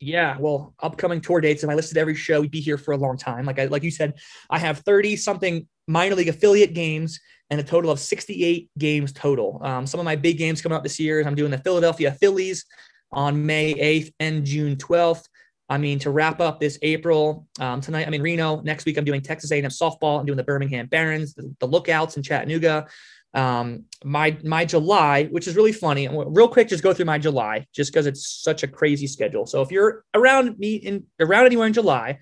Yeah, well, upcoming tour dates. If I listed every show, we'd be here for a long time. Like I, like you said, I have thirty something minor league affiliate games and a total of sixty-eight games total. Um, some of my big games coming up this year. I'm doing the Philadelphia Phillies on May eighth and June twelfth. I mean, to wrap up this April, um, tonight I'm in Reno. Next week I'm doing Texas A and M softball. I'm doing the Birmingham Barons, the, the Lookouts in Chattanooga. Um, my my July, which is really funny. Real quick, just go through my July, just because it's such a crazy schedule. So if you're around me in around anywhere in July,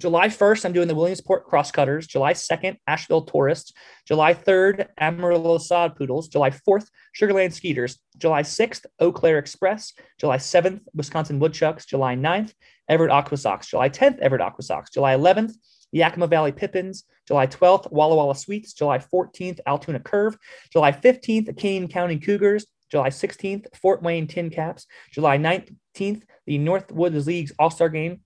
July first, I'm doing the Williamsport Crosscutters. July second, Asheville Tourists. July third, Amarillo Sod Poodles. July fourth, Sugarland Skeeters. July sixth, Eau Claire Express. July seventh, Wisconsin Woodchucks. July ninth, Everett Aqua Sox. July tenth, Everett Aqua Sox. July eleventh, Yakima Valley Pippins. July twelfth, Walla Walla Sweets. July fourteenth, Altoona Curve. July fifteenth, Kane County Cougars. July sixteenth, Fort Wayne Tin Caps. July nineteenth, the Northwoods League's All-Star Game.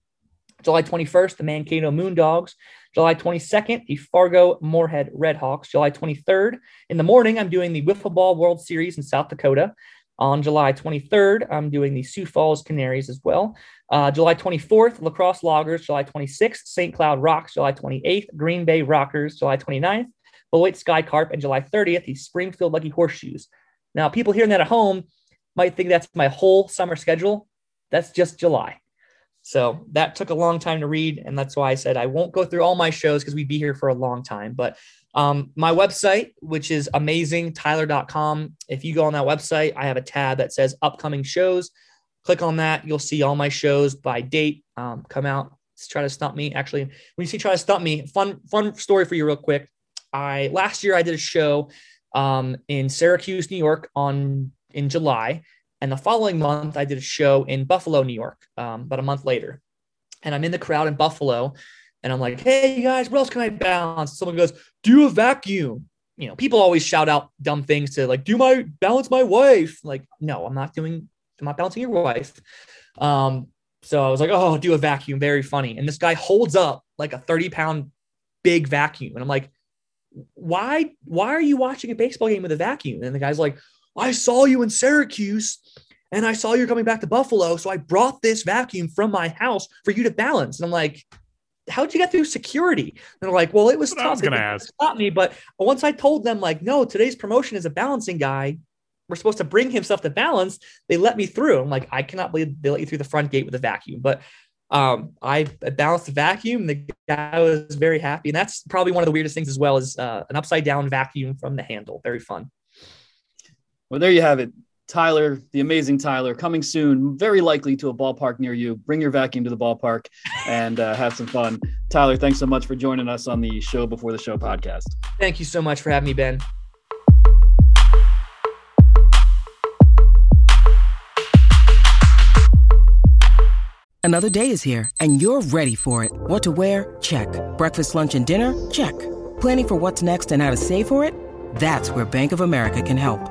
July twenty-first, the Mankato Moondogs. July twenty-second, the Fargo Moorhead Redhawks. July twenty-third, in the morning, I'm doing the Wiffle Ball World Series in South Dakota. On July twenty-third, I'm doing the Sioux Falls Canaries as well. Uh, July twenty-fourth, La Crosse Loggers. July twenty-sixth, Saint Cloud Rocks. July twenty-eighth, Green Bay Rockers. July twenty-ninth, Beloit Sky Carp. And July thirtieth, the Springfield Lucky Horseshoes. Now, people hearing that at home might think that's my whole summer schedule. That's just July. So that took a long time to read, and that's why I said I won't go through all my shows because we'd be here for a long time. But um, my website, which is amazing tyler dot com, if you go on that website, I have a tab that says upcoming shows. Click on that. You'll see all my shows by date. Um, come out. Let's try to stump me. Actually, when you see Try to Stump Me, fun fun story for you real quick. I Last year I did a show um, in Syracuse, New York on in July. And the following month, I did a show in Buffalo, New York, um, about a month later. And I'm in the crowd in Buffalo, and I'm like, hey, you guys, what else can I balance? Someone goes, do a vacuum. You know, people always shout out dumb things to, like, do my balance my wife. Like, no, I'm not doing, I'm not balancing your wife. Um, so I was like, oh, do a vacuum. Very funny. And this guy holds up like a thirty pound big vacuum. And I'm like, why, why are you watching a baseball game with a vacuum? And the guy's like, I saw you in Syracuse and I saw you're coming back to Buffalo. So I brought this vacuum from my house for you to balance. And I'm like, how'd you get through security? And they're like, well, it was tough. I was going to ask. Stop me. But once I told them, like, no, today's promotion is a balancing guy. We're supposed to bring him stuff to balance. They let me through. I'm like, I cannot believe they let you through the front gate with a vacuum. But um, I balanced the vacuum. The guy was very happy. And that's probably one of the weirdest things as well, is uh, an upside down vacuum from the handle. Very fun. Well, there you have it. Tyler, the amazing Tyler, coming soon, very likely to a ballpark near you. Bring your vacuum to the ballpark and uh, have some fun. Tyler, thanks so much for joining us on the Show Before the Show podcast. Thank you so much for having me, Ben. Another day is here, and you're ready for it. What to wear? Check. Breakfast, lunch, and dinner? Check. Planning for what's next and how to save for it? That's where Bank of America can help.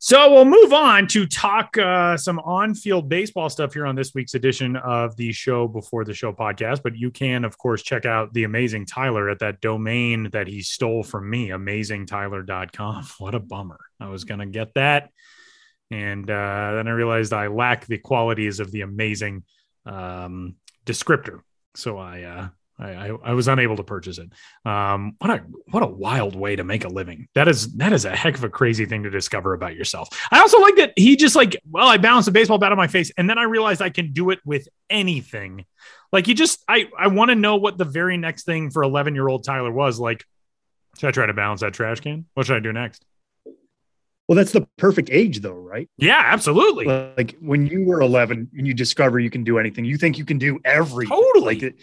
So we'll move on to talk uh, some on-field baseball stuff here on this week's edition of the Show Before the Show podcast. But you can, of course, check out the amazing Tyler at that domain that he stole from me, amazing tyler dot com. What a bummer. I was going to get that. And uh, then I realized I lack the qualities of the amazing um, descriptor. So I, uh, I, I I was unable to purchase it. Um, what a what a wild way to make a living. That is that is a heck of a crazy thing to discover about yourself. I also like that he just like, well, I bounced a baseball bat on my face, and then I realized I can do it with anything. Like you just, I I want to know what the very next thing for eleven year old Tyler was. Like, should I try to balance that trash can? What should I do next? Well, that's the perfect age though, right? Yeah, absolutely. Like when you were eleven and you discover you can do anything, you think you can do everything. Totally. Like it,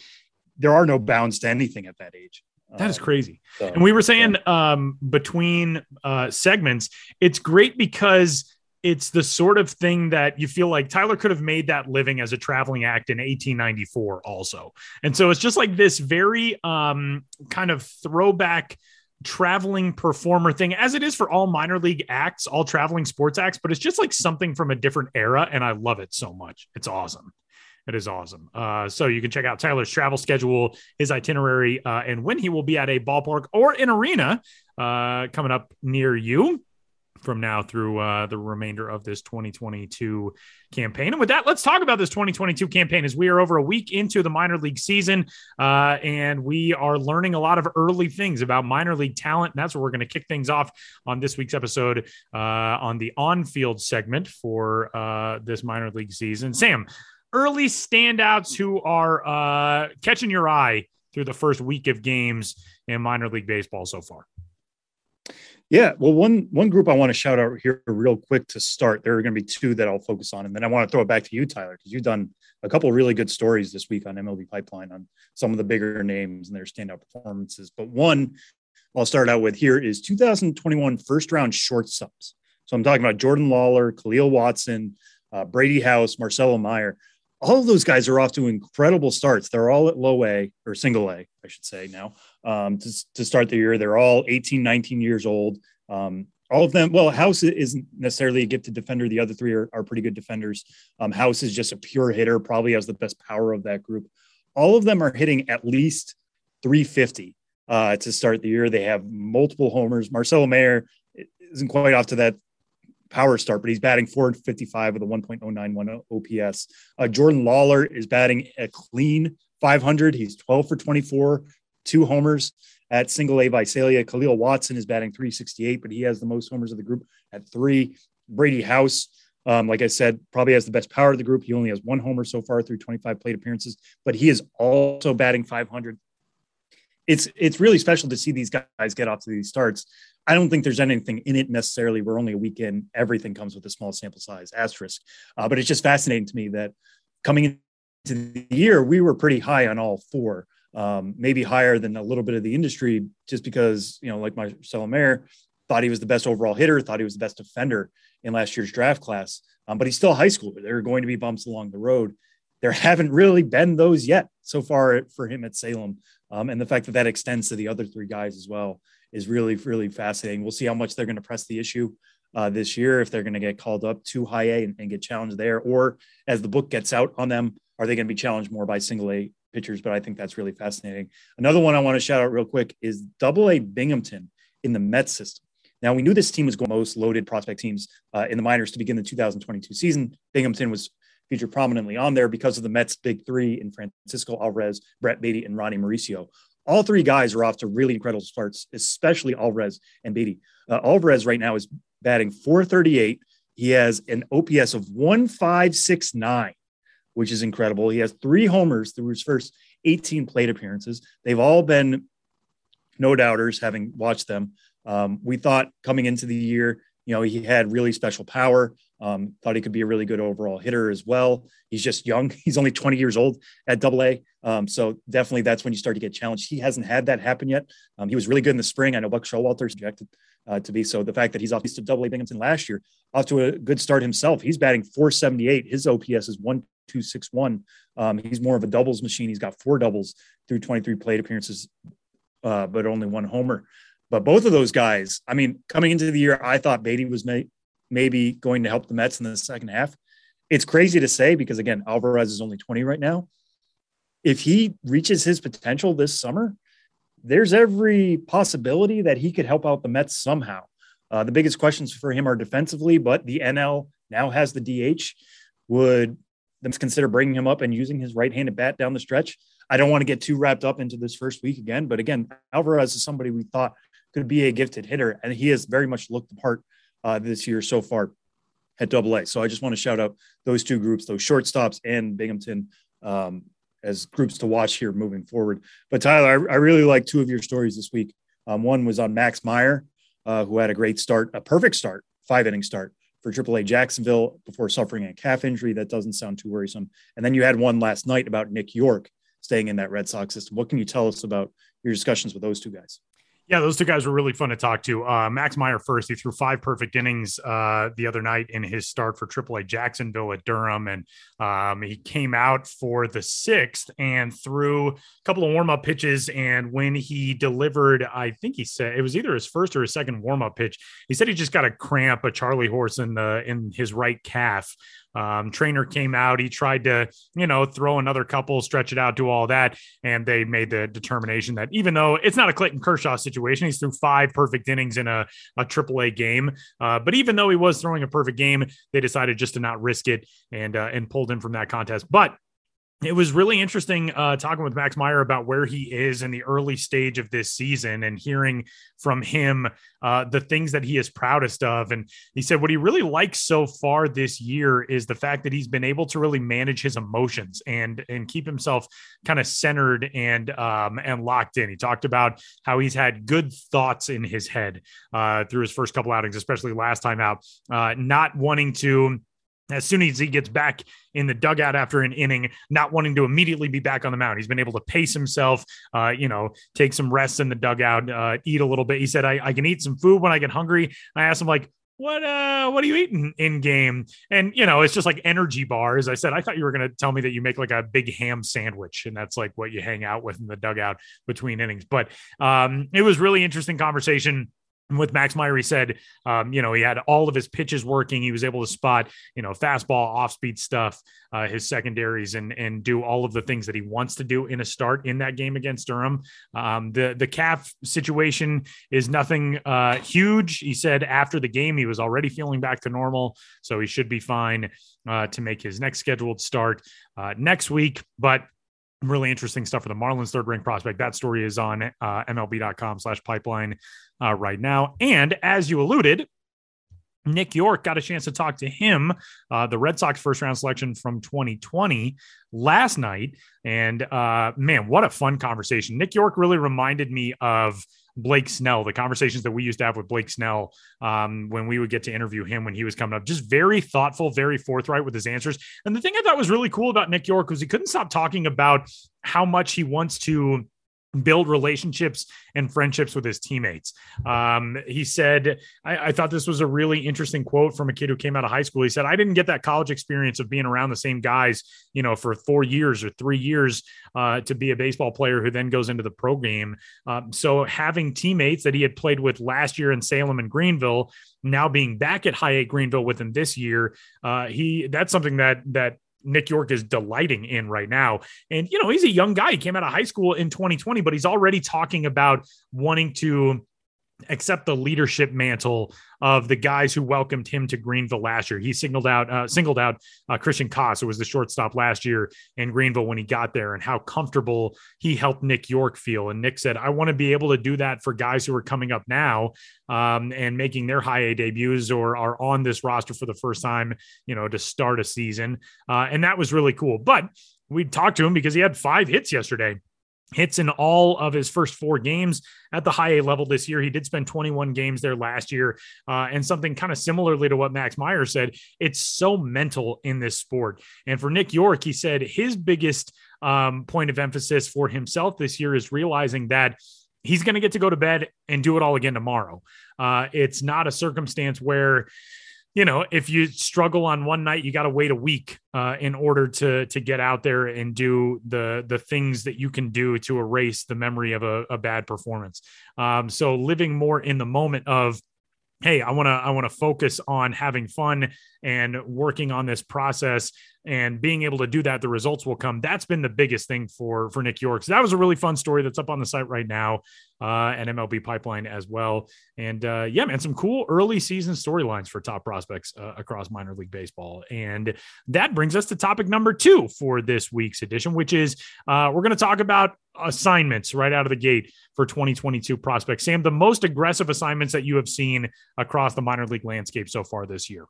there are no bounds to anything at that age. That is crazy. Um, so, and we were saying yeah. um, between uh, segments, it's great because it's the sort of thing that you feel like Tyler could have made that living as a traveling act in eighteen ninety-four also. And so it's just like this very um, kind of throwback traveling performer thing, as it is for all minor league acts, all traveling sports acts, but it's just like something from a different era. And I love it so much. It's awesome. It is awesome. Uh, so you can check out Tyler's travel schedule, his itinerary, uh, and when he will be at a ballpark or an arena uh, coming up near you. from now through uh, the remainder of this twenty twenty-two campaign. And with that, let's talk about this twenty twenty-two campaign, as we are over a week into the minor league season, uh, and we are learning a lot of early things about minor league talent. And that's where we're going to kick things off on this week's episode uh, on the on-field segment for uh, this minor league season. Sam, early standouts who are uh, catching your eye through the first week of games in minor league baseball so far? Yeah, well, one one group I want to shout out here real quick to start. There are going to be two that I'll focus on, and then I want to throw it back to you, Tyler, because you've done a couple of really good stories this week on M L B Pipeline on some of the bigger names and their standout performances. But one I'll start out with here is two thousand twenty-one first-round shortstops. So I'm talking about Jordan Lawler, Khalil Watson, uh, Brady House, Marcelo Meyer. All of those guys are off to incredible starts. They're all at low A, or single A, I should say now, um, to, to start the year. They're all eighteen, nineteen years old. Um, all of them, well, House isn't necessarily a gifted defender. The other three are, are pretty good defenders. Um, House is just a pure hitter, probably has the best power of that group. All of them are hitting at least three fifty uh, to start the year. They have multiple homers. Marcelo Mayer isn't quite off to that power start, but he's batting four fifty-five with a one point oh nine one O P S. Uh, Jordan Lawler is batting a clean five hundred. He's twelve for twenty-four, two homers at single A Visalia. Khalil Watson is batting three sixty-eight, but he has the most homers of the group at three. Brady House, um, like I said, probably has the best power of the group. He only has one homer so far through twenty-five plate appearances, but he is also batting five hundred. It's it's really special to see these guys get off to these starts. I don't think there's anything in it necessarily. We're only a week in. Everything comes with a small sample size, asterisk. Uh, but it's just fascinating to me that coming into the year, we were pretty high on all four, um, maybe higher than a little bit of the industry, just because, you know, like Marcelo Mayer, thought he was the best overall hitter, thought he was the best defender in last year's draft class. Um, but he's still a high schooler. There are going to be bumps along the road. There haven't really been those yet so far for him at Salem. Um, and the fact that that extends to the other three guys as well is really, really fascinating. We'll see how much they're going to press the issue uh, this year, if they're going to get called up to high A and, and get challenged there, or as the book gets out on them, are they going to be challenged more by single A pitchers? But I think that's really fascinating. Another one I want to shout out real quick is double A Binghamton in the Mets system. Now, we knew this team was going to most loaded prospect teams uh, in the minors to begin the two thousand twenty-two season. Binghamton was featured prominently on there because of the Mets' big three in Francisco Alvarez, Brett Beatty, and Ronnie Mauricio. All three guys are off to really incredible starts, especially Alvarez and Beatty. Uh, Alvarez right now is batting four thirty-eight. He has an O P S of one five six nine, which is incredible. He has three homers through his first eighteen plate appearances. They've all been no doubters, having watched them. Um, we thought coming into the year, you know, he had really special power. Um, thought he could be a really good overall hitter as well. He's just young. He's only twenty years old at double A. Um, so definitely that's when you start to get challenged. He hasn't had that happen yet. Um, he was really good in the spring. I know Buck Showalter's projected uh, to be. So the fact that he's off to double A Binghamton last year, off to a good start himself. He's batting four seventy-eight. His O P S is one two six one. Um, he's more of a doubles machine. He's got four doubles through twenty-three plate appearances, uh, but only one homer. But both of those guys, I mean, coming into the year, I thought Beatty was may, maybe going to help the Mets in the second half. It's crazy to say because, again, Alvarez is only twenty right now. If he reaches his potential this summer, there's every possibility that he could help out the Mets somehow. Uh, the biggest questions for him are defensively, but the N L now has the D H. Would the Mets consider bringing him up and using his right-handed bat down the stretch? I don't want to get too wrapped up into this first week again, but again, Alvarez is somebody we thought could be a gifted hitter, and he has very much looked the part uh, this year so far at double A. So I just want to shout out those two groups, those shortstops and Binghamton, um, as groups to watch here moving forward. But Tyler, I, I really like two of your stories this week. Um, one was on Max Meyer, uh, who had a great start, a perfect start, five inning start for triple A Jacksonville before suffering a calf injury. That doesn't sound too worrisome. And then you had one last night about Nick York staying in that Red Sox system. What can you tell us about your discussions with those two guys? Yeah, those two guys were really fun to talk to. Uh, Max Meyer first, he threw five perfect innings uh, the other night in his start for triple A Jacksonville at Durham. And um, he came out for the sixth and threw a couple of warm-up pitches. And when he delivered, I think he said it was either his first or his second warm-up pitch, he said he just got a cramp, a Charlie horse in the in his right calf. Um, trainer came out. He tried to, you know, throw another couple, stretch it out, do all that. And they made the determination that even though it's not a Clayton Kershaw situation, he's threw five perfect innings in a, a triple A game. Uh, but even though he was throwing a perfect game, they decided just to not risk it and, uh, and pulled him from that contest. But it was really interesting uh, talking with Max Meyer about where he is in the early stage of this season and hearing from him uh, the things that he is proudest of. And he said what he really likes so far this year is the fact that he's been able to really manage his emotions and and keep himself kind of centered and um, and locked in. He talked about how he's had good thoughts in his head uh, through his first couple outings, especially last time out, uh, not wanting to, as soon as he gets back in the dugout after an inning, not wanting to immediately be back on the mound. He's been able to pace himself, uh, you know, take some rests in the dugout, uh, eat a little bit. He said, I, I can eat some food when I get hungry. I asked him, like, what, uh, what are you eating in game? And, you know, it's just like energy bars. I said, I thought you were going to tell me that you make like a big ham sandwich and that's like what you hang out with in the dugout between innings. But um, it was really interesting conversation with Max Meyer. He said, um, you know, he had all of his pitches working. He was able to spot, you know, fastball, off-speed stuff, uh, his secondaries, and and do all of the things that he wants to do in a start in that game against Durham. Um, the the calf situation is nothing uh, huge. He said after the game he was already feeling back to normal, so he should be fine uh, to make his next scheduled start uh, next week. But really interesting stuff for the Marlins third ring prospect. That story is on uh, M L B dot com slash pipeline uh, right now. And as you alluded, Nick York got a chance to talk to him, uh, the Red Sox first round selection from twenty twenty last night. And uh, man, what a fun conversation. Nick York really reminded me of Blake Snell, the conversations that we used to have with Blake Snell um, when we would get to interview him when he was coming up. Just very thoughtful, very forthright with his answers. And the thing I thought was really cool about Nick York was he couldn't stop talking about how much he wants to build relationships and friendships with his teammates. Um, he said, I, I thought this was a really interesting quote from a kid who came out of high school. He said, I didn't get that college experience of being around the same guys, you know, for four years or three years uh, to be a baseball player who then goes into the pro game. Um, so having teammates that he had played with last year in Salem and Greenville, now being back at High A Greenville with him this year, uh, he that's something that that Nick York is delighting in right now. And, you know, he's a young guy. He came out of high school in twenty twenty, but he's already talking about wanting to accept the leadership mantle of the guys who welcomed him to Greenville last year. He signaled out, uh, singled out uh, Tristan Casas, who was the shortstop last year in Greenville when he got there, and how comfortable he helped Nick York feel. And Nick said, I want to be able to do that for guys who are coming up now um, and making their high A debuts or are on this roster for the first time, you know, to start a season. Uh, and that was really cool. But we talked to him because he had five hits yesterday. Hits in all of his first four games at the high A level this year. He did spend twenty-one games there last year. Uh, and something kind of similarly to what Max Meyer said, it's so mental in this sport. And for Nick York, he said his biggest um, point of emphasis for himself this year is realizing that he's going to get to go to bed and do it all again tomorrow. Uh, it's not a circumstance where, you know, if you struggle on one night, you got to wait a week uh, in order to to get out there and do the the things that you can do to erase the memory of a, a bad performance. Um, so living more in the moment of, hey, I want to I want to focus on having fun and working on this process and being able to do that, the results will come. That's been the biggest thing for, for Nick York. So that was a really fun story that's up on the site right now uh, and M L B Pipeline as well. And uh, yeah, man, some cool early season storylines for top prospects uh, across minor league baseball. And that brings us to topic number two for this week's edition, which is uh, we're going to talk about assignments right out of the gate for twenty twenty-two prospects. Sam, the most aggressive assignments that you have seen across the minor league landscape so far this year.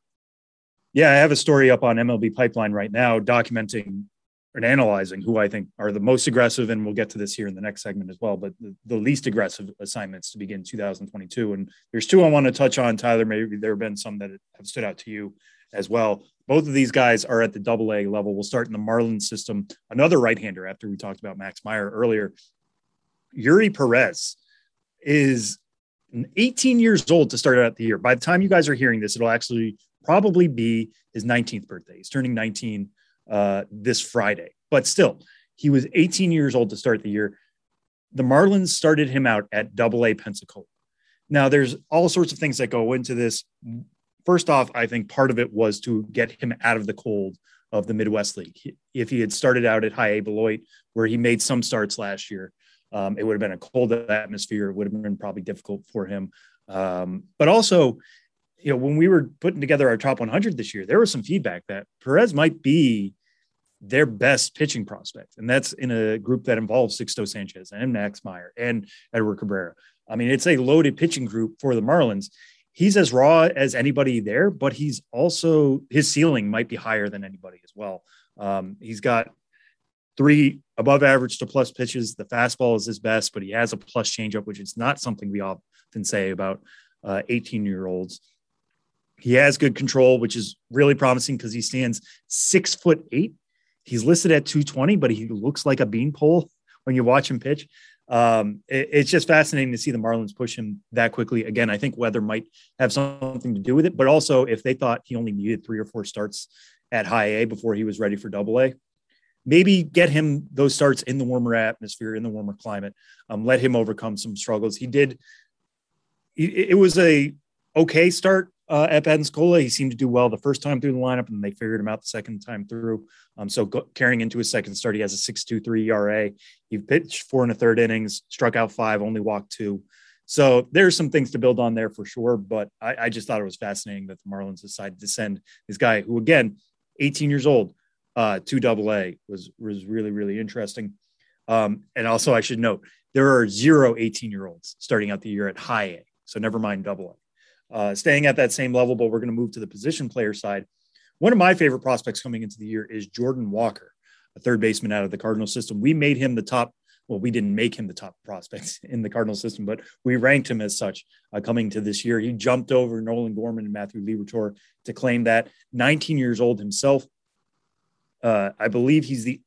Yeah, I have a story up on M L B Pipeline right now documenting and analyzing who I think are the most aggressive, and we'll get to this here in the next segment as well, but the, the least aggressive assignments to begin two thousand twenty-two. And there's two I want to touch on, Tyler. Maybe there have been some that have stood out to you as well. Both of these guys are at the double A level. We'll start in the Marlins system. Another right-hander, after we talked about Max Meyer earlier, Yuri Perez is eighteen years old to start out the year. By the time you guys are hearing this, it'll actually probably be his nineteenth birthday. He's turning nineteen uh, this Friday, but still, he was eighteen years old to start the year. The Marlins started him out at double A Pensacola. Now there's all sorts of things that go into this. first off, I think part of it was to get him out of the cold of the Midwest League. If he had started out at High A Beloit, where he made some starts last year, um, it would have been a cold atmosphere. It would have been probably difficult for him. Um, but also, you know, when we were putting together our top one hundred this year, there was some feedback that Perez might be their best pitching prospect. And that's in a group that involves Sixto Sanchez and Max Meyer and Edward Cabrera. I mean, it's a loaded pitching group for the Marlins. He's as raw as anybody there, but he's also, his ceiling might be higher than anybody as well. Um, he's got three above average to plus pitches. The fastball is his best, but he has a plus changeup, which is not something we often say about uh, eighteen year olds. He has good control, which is really promising because he stands six foot eight. He's listed at two twenty, but he looks like a beanpole when you watch him pitch. Um, it, it's just fascinating to see the Marlins push him that quickly. Again, I think weather might have something to do with it, but also if they thought he only needed three or four starts at High A before he was ready for Double A, maybe get him those starts in the warmer atmosphere, in the warmer climate, um, let him overcome some struggles. He did. It, it was a okay start uh, at Pensacola. He seemed to do well the first time through the lineup and they figured him out the second time through. Um, so go, carrying into his second start, he has a six two three E R A. He pitched four and a third innings, struck out five, only walked two. So there's some things to build on there for sure. But I, I just thought it was fascinating that the Marlins decided to send this guy who, again, eighteen years old uh, to Double A was, was really, really interesting. Um, and also I should note, there are zero eighteen year olds starting out the year at High A. So never mind Double A. Uh, staying at that same level, but we're going to move to the position player side. One of my favorite prospects coming into the year is Jordan Walker, a third baseman out of the Cardinal system. We made him the top. Well, we didn't make him the top prospect in the Cardinal system, but we ranked him as such uh, coming to this year. He jumped over Nolan Gorman and Matthew Liberatore to claim that. nineteen years old himself. Uh, I believe he's the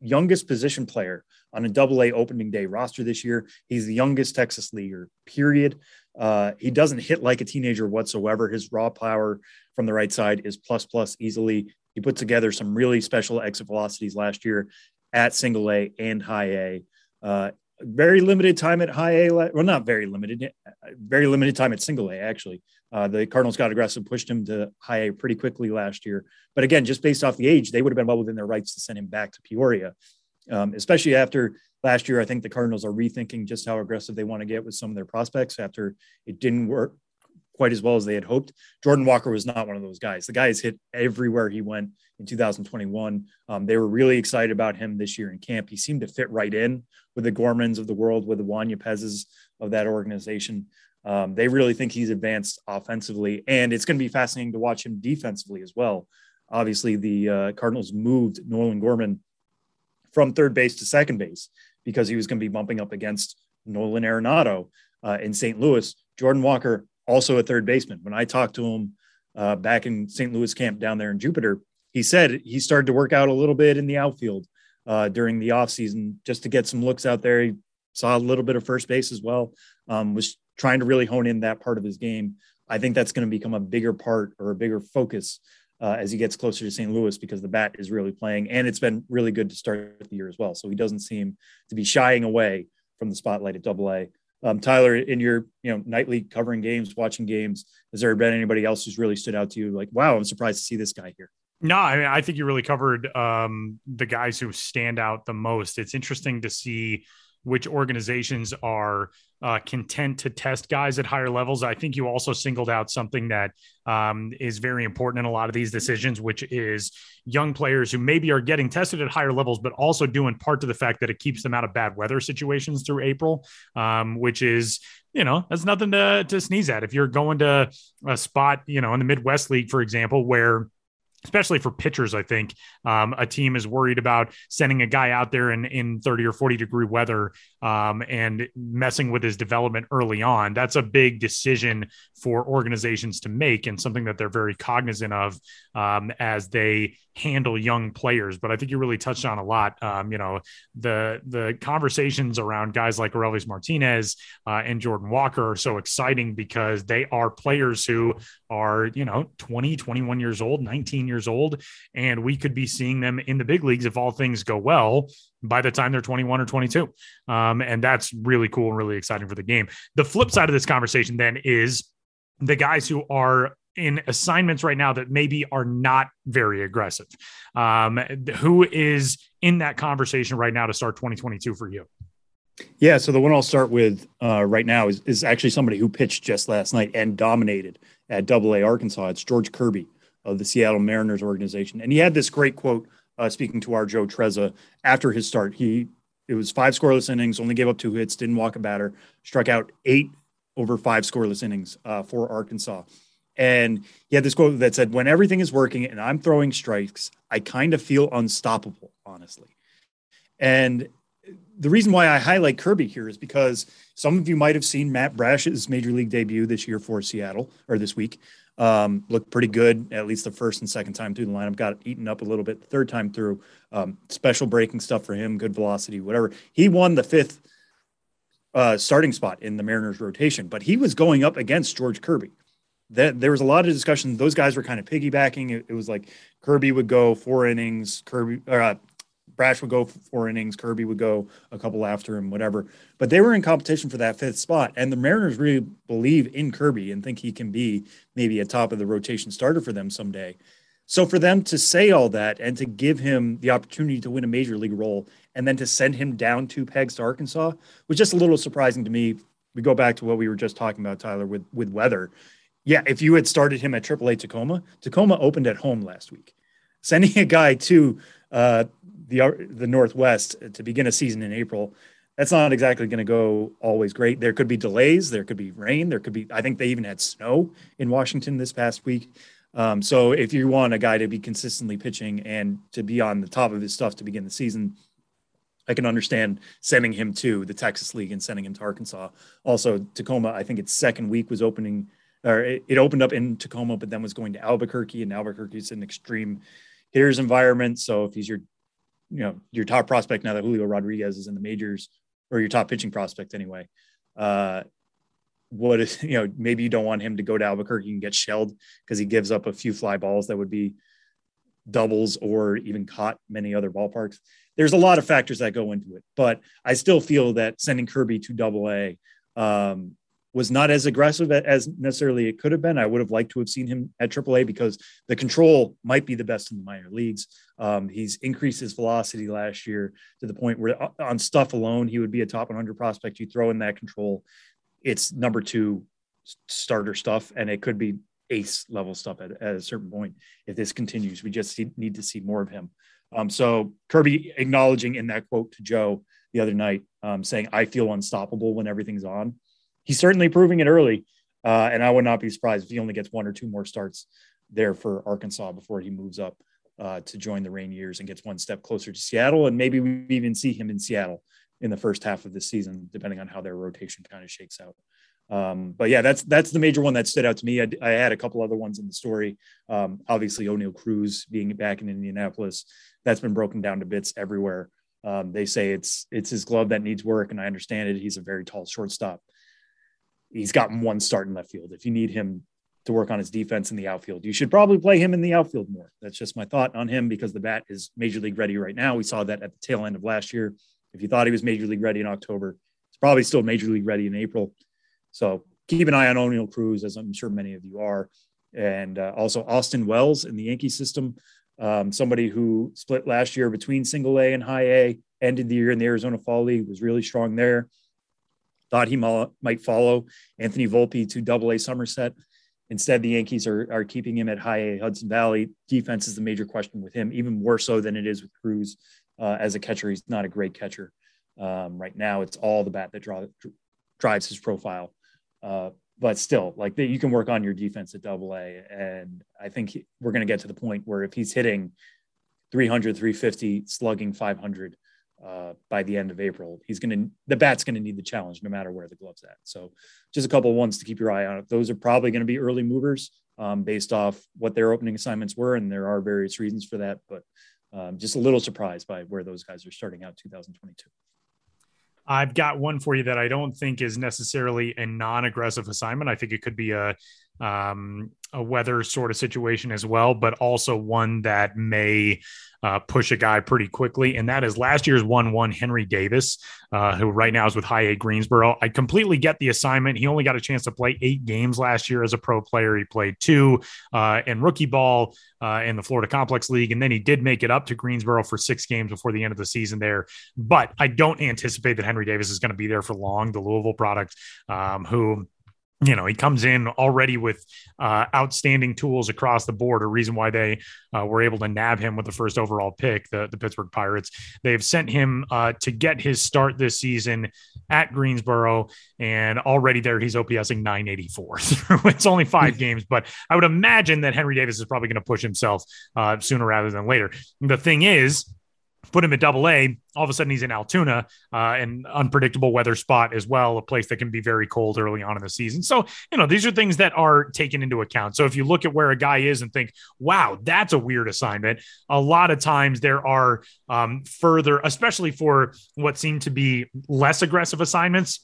youngest position player on a Double A opening day roster this year. He's the youngest Texas leaguer, period. Uh, he doesn't hit like a teenager whatsoever. His raw power from the right side is plus plus easily. He put together some really special exit velocities last year at Single A and High A. Uh, very limited time at High A. Well, not very limited, very limited time at Single A, actually. Uh, the Cardinals got aggressive, pushed him to High A pretty quickly last year. But again, just based off the age, they would have been well within their rights to send him back to Peoria, um, especially after last year. I think the Cardinals are rethinking just how aggressive they want to get with some of their prospects after it didn't work quite as well as they had hoped. Jordan Walker was not one of those guys. The guy has hit everywhere he went in two thousand twenty-one. Um, they were really excited about him this year in camp. He seemed to fit right in with the Gormans of the world, with the Juan Yepezes of that organization. Um, they really think he's advanced offensively, and it's going to be fascinating to watch him defensively as well. Obviously, the uh, Cardinals moved Nolan Gorman from third base to second base because he was going to be bumping up against Nolan Arenado uh, in Saint Louis. Jordan Walker, also a third baseman. When I talked to him uh, back in Saint Louis camp down there in Jupiter, he said he started to work out a little bit in the outfield uh, during the offseason just to get some looks out there. He saw a little bit of first base as well, um, was trying to really hone in that part of his game. I think that's going to become a bigger part or a bigger focus Uh, as he gets closer to Saint Louis, because the bat is really playing, and it's been really good to start the year as well. So he doesn't seem to be shying away from the spotlight at Double A. Um, Tyler, in your you know nightly covering games, watching games, has there been anybody else who's really stood out to you? Like, wow, I'm surprised to see this guy here. No, I mean, I think you really covered um, the guys who stand out the most. It's interesting to see which organizations are uh, content to test guys at higher levels. I think you also singled out something that um, is very important in a lot of these decisions, which is young players who maybe are getting tested at higher levels, but also due in part to the fact that it keeps them out of bad weather situations through April, um, which is, you know, that's nothing to, to sneeze at. If you're going to a spot, you know, in the Midwest League, for example, where especially for pitchers, I think um, a team is worried about sending a guy out there in, in thirty or forty degree weather um, and messing with his development early on. That's a big decision for organizations to make and something that they're very cognizant of um, as they handle young players. But I think you really touched on a lot. Um, you know, the, the conversations around guys like Aurelys Martinez uh, and Jordan Walker are so exciting because they are players who are, you know, twenty, twenty-one years old, nineteen years old, and we could be seeing them in the big leagues if all things go well by the time they're twenty-one or twenty-two. Um, and that's really cool and really exciting for the game. The flip side of this conversation then is the guys who are in assignments right now that maybe are not very aggressive? Um, who is in that conversation right now to start twenty twenty-two for you? Yeah. So the one I'll start with uh, right now is, is actually somebody who pitched just last night and dominated at Double A Arkansas. It's George Kirby of the Seattle Mariners organization. And he had this great quote, uh, speaking to our Joe Trezza after his start. He, it was five scoreless innings, only gave up two hits, didn't walk a batter, struck out eight over five scoreless innings uh, for Arkansas. And he had this quote that said, when everything is working and I'm throwing strikes, I kind of feel unstoppable, honestly. And the reason why I highlight Kirby here is because some of you might have seen Matt Brash's major league debut this year for Seattle, or this week. Um, looked pretty good, at least the first and second time through the lineup. Got eaten up a little bit the third time through. Um, special breaking stuff for him, good velocity, whatever. He won the fifth uh, starting spot in the Mariners rotation, but he was going up against George Kirby. That there was a lot of discussion. Those guys were kind of piggybacking. It, it was like Kirby would go four innings, Kirby or, uh, Brash would go four innings, Kirby would go a couple after him, whatever. But they were in competition for that fifth spot. And the Mariners really believe in Kirby and think he can be maybe a top of the rotation starter for them someday. So for them to say all that and to give him the opportunity to win a major league role and then to send him down two pegs to Arkansas was just a little surprising to me. We go back to what we were just talking about, Tyler, with, with weather. Yeah, if you had started him at triple A Tacoma, Tacoma opened at home last week. Sending a guy to uh, the the Northwest to begin a season in April, that's not exactly going to go always great. There could be delays. There could be rain. There could be, I think they even had snow in Washington this past week. Um, so if you want a guy to be consistently pitching and to be on the top of his stuff to begin the season, I can understand sending him to the Texas League and sending him to Arkansas. Also, Tacoma, I think its second week was opening, or it, it opened up in Tacoma, but then was going to Albuquerque, and Albuquerque is an extreme hitter's environment. So if he's your, you know, your top prospect now that Julio Rodriguez is in the majors, or your top pitching prospect anyway, uh, what is, you know, maybe you don't want him to go to Albuquerque and get shelled because he gives up a few fly balls that would be doubles or even caught many other ballparks. There's a lot of factors that go into it, but I still feel that sending Kirby to Double A um, was not as aggressive as necessarily it could have been. I would have liked to have seen him at triple A because the control might be the best in the minor leagues. Um, he's increased his velocity last year to the point where on stuff alone, he would be a top one hundred prospect. You throw in that control, it's number two starter stuff, and it could be ace level stuff at, at a certain point. If this continues, we just see, need to see more of him. Um, so Kirby acknowledging in that quote to Joe the other night, um, saying, I feel unstoppable when everything's on. He's certainly proving it early, uh, and I would not be surprised if he only gets one or two more starts there for Arkansas before he moves up uh, to join the Rainiers and gets one step closer to Seattle, and maybe we even see him in Seattle in the first half of the season, depending on how their rotation kind of shakes out. Um, but, yeah, that's that's the major one that stood out to me. I, I had a couple other ones in the story. Um, obviously, O'Neill Cruz being back in Indianapolis, that's been broken down to bits everywhere. Um, they say it's it's his glove that needs work, and I understand it. He's a very tall shortstop. He's gotten one start in left field. If you need him to work on his defense in the outfield, you should probably play him in the outfield more. That's just my thought on him because the bat is major league ready right now. We saw that at the tail end of last year. If you thought he was major league ready in October, it's probably still major league ready in April. So keep an eye on O'Neill Cruz, as I'm sure many of you are. And uh, also Austin Wells in the Yankee system, um, somebody who split last year between single A and high A, ended the year in the Arizona Fall League, was really strong there. Thought he might follow Anthony Volpe to Double A Somerset. Instead, the Yankees are, are keeping him at high A Hudson Valley. Defense is the major question with him, even more so than it is with Cruz. Uh, as a catcher, he's not a great catcher. Um, right now, it's all the bat that draw, drives his profile. Uh, but still, like you can work on your defense at Double A. And I think he, we're going to get to the point where if he's hitting three hundred, three fifty, slugging five hundred, Uh, by the end of April, he's going to, the bat's going to need the challenge no matter where the glove's at. So just a couple of ones to keep your eye on. Those are probably going to be early movers um, based off what their opening assignments were. And there are various reasons for that, but um, just a little surprised by where those guys are starting out two thousand twenty-two. I've got one for you that I don't think is necessarily a non-aggressive assignment. I think it could be a um, a weather sort of situation as well, but also one that may uh, push a guy pretty quickly. And that is last year's one one Henry Davis, uh, who right now is with High A Greensboro. I completely get the assignment. He only got a chance to play eight games last year as a pro player. He played two uh, in rookie ball uh, in the Florida Complex League. And then he did make it up to Greensboro for six games before the end of the season there. But I don't anticipate that Henry Davis is going to be there for long. The Louisville product, um, who, you know, he comes in already with uh, outstanding tools across the board, a reason why they uh, were able to nab him with the first overall pick, the, the Pittsburgh Pirates. They have sent him uh, to get his start this season at Greensboro, and already there he's OPSing nine eighty-four. It's only five games, but I would imagine that Henry Davis is probably going to push himself uh, sooner rather than later. The thing is, put him at double A, all of a sudden he's in Altoona, uh, an unpredictable weather spot as well, a place that can be very cold early on in the season. So, you know, these are things that are taken into account. So if you look at where a guy is and think, wow, that's a weird assignment, a lot of times there are um, further, especially for what seem to be less aggressive assignments,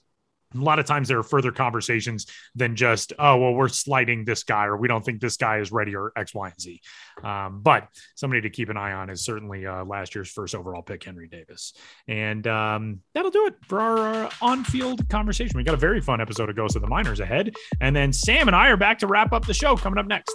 a lot of times there are further conversations than just, oh, well, we're slighting this guy, or we don't think this guy is ready, or X, Y, and Z. Um, but somebody to keep an eye on is certainly uh, last year's first overall pick, Henry Davis. And um, that'll do it for our, our on-field conversation. We got a very fun episode of Ghosts of the Miners ahead. And then Sam and I are back to wrap up the show coming up next.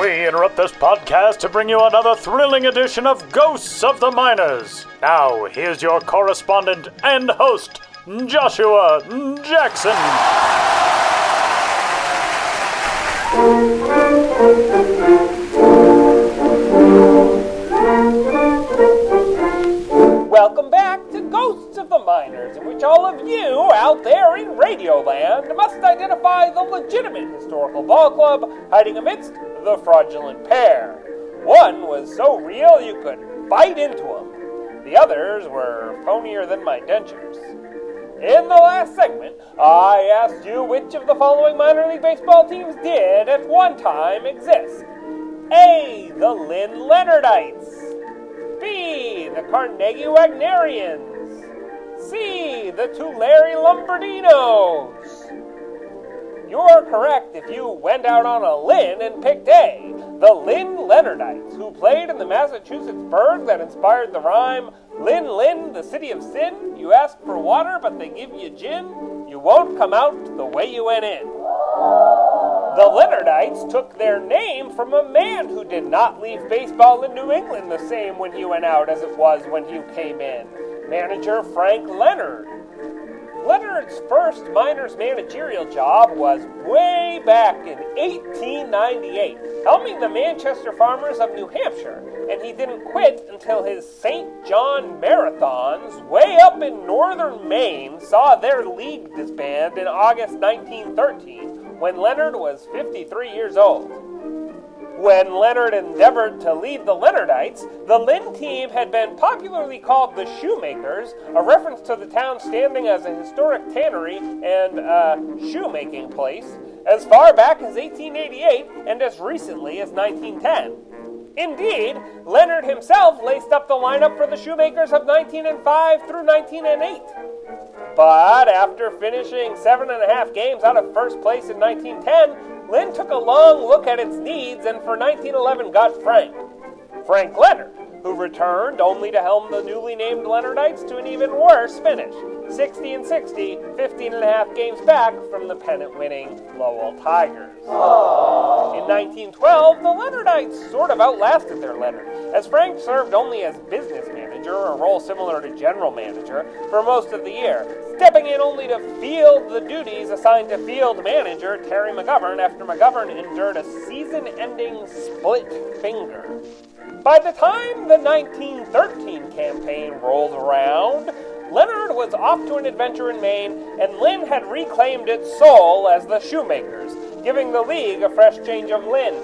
We interrupt this podcast to bring you another thrilling edition of Ghosts of the Miners. Now, here's your correspondent and host, Joshua Jackson. Welcome back to Ghosts of the Miners, in which all of you out there in Radioland must identify the legitimate historical ball club hiding amidst the fraudulent pair. One was so real you could bite into them. The others were phonier than my dentures. In the last segment, I asked you which of the following minor league baseball teams did at one time exist. A, the Lynn Leonardites. B, the Carnegie Wagnerians. C, the Tulare Lombardinos. You're correct if you went out on a Lynn and picked A, the Lynn Leonardites, who played in the Massachusetts burg that inspired the rhyme, Lynn, Lynn, the city of sin, you ask for water but they give you gin, you won't come out the way you went in. The Leonardites took their name from a man who did not leave baseball in New England the same when he went out as it was when he came in, manager Frank Leonard. Leonard's first minors managerial job was way back in eighteen ninety-eight, helming the Manchester Farmers of New Hampshire, and he didn't quit until his Saint John Marathons way up in northern Maine saw their league disband in August nineteen thirteen, when Leonard was fifty-three years old. When Leonard endeavored to lead the Leonardites, the Lynn team had been popularly called the Shoemakers, a reference to the town standing as a historic tannery and uh, shoemaking place, as far back as eighteen eighty-eight and as recently as nineteen ten. Indeed, Leonard himself laced up the lineup for the Shoemakers of nineteen oh five through nineteen oh eight. But after finishing seven and a half games out of first place in nineteen ten, Lynn took a long look at its needs and for nineteen eleven got Frank. Frank Leonard, who returned only to helm the newly named Leonardites to an even worse finish, sixty and sixty, fifteen and a half games back from the pennant-winning Lowell Tigers. Aww. In nineteen twelve, the Leonardites sort of outlasted their Leonard, as Frank served only as business manager manager, a role similar to general manager, for most of the year, stepping in only to field the duties assigned to field manager Terry McGovern after McGovern endured a season-ending split finger. By the time the nineteen thirteen campaign rolled around, Leonard was off to an adventure in Maine, and Lynn had reclaimed its soul as the Shoemakers, giving the league a fresh change of Lynn.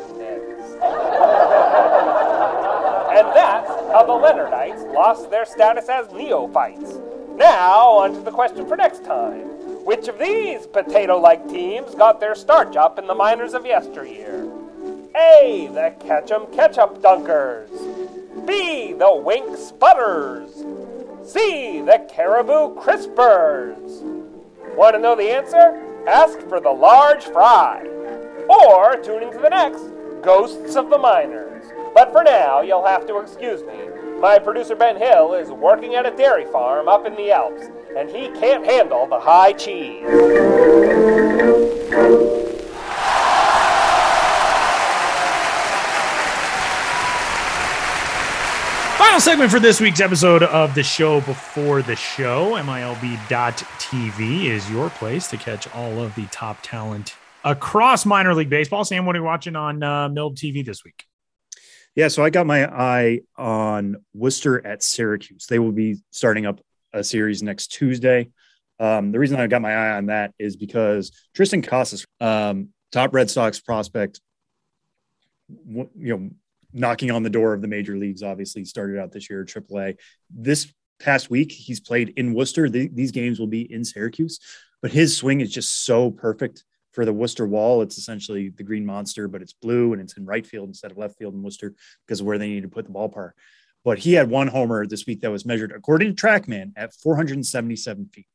And that's how the Leonardites lost their status as neophytes. Now, on to the question for next time. Which of these potato-like teams got their starch up in the minors of yesteryear? A. The Ketchum Ketchup Dunkers. B. The Wink Sputters. C. The Caribou Crispers. Want to know the answer? Ask for the large fry. Or tune into the next Ghosts of the Miners. But for now, you'll have to excuse me. My producer, Ben Hill, is working at a dairy farm up in the Alps, and he can't handle the high cheese. Final segment for this week's episode of the Show Before the Show. M I L B dot T V is your place to catch all of the top talent across minor league baseball. Sam, what are you watching on uh, M I L B dot T V this week? Yeah, so I got my eye on Worcester at Syracuse. They will be starting up a series next Tuesday. Um, the reason I got my eye on that is because Tristan Casas, um, top Red Sox prospect, you know, knocking on the door of the major leagues, obviously started out this year at triple A. This past week, he's played in Worcester. The, these games will be in Syracuse, but his swing is just so perfect for the Worcester wall. It's essentially the Green Monster, but it's blue and it's in right field instead of left field in Worcester because of where they need to put the ballpark. But he had one homer this week that was measured, according to TrackMan, at four hundred seventy-seven feet.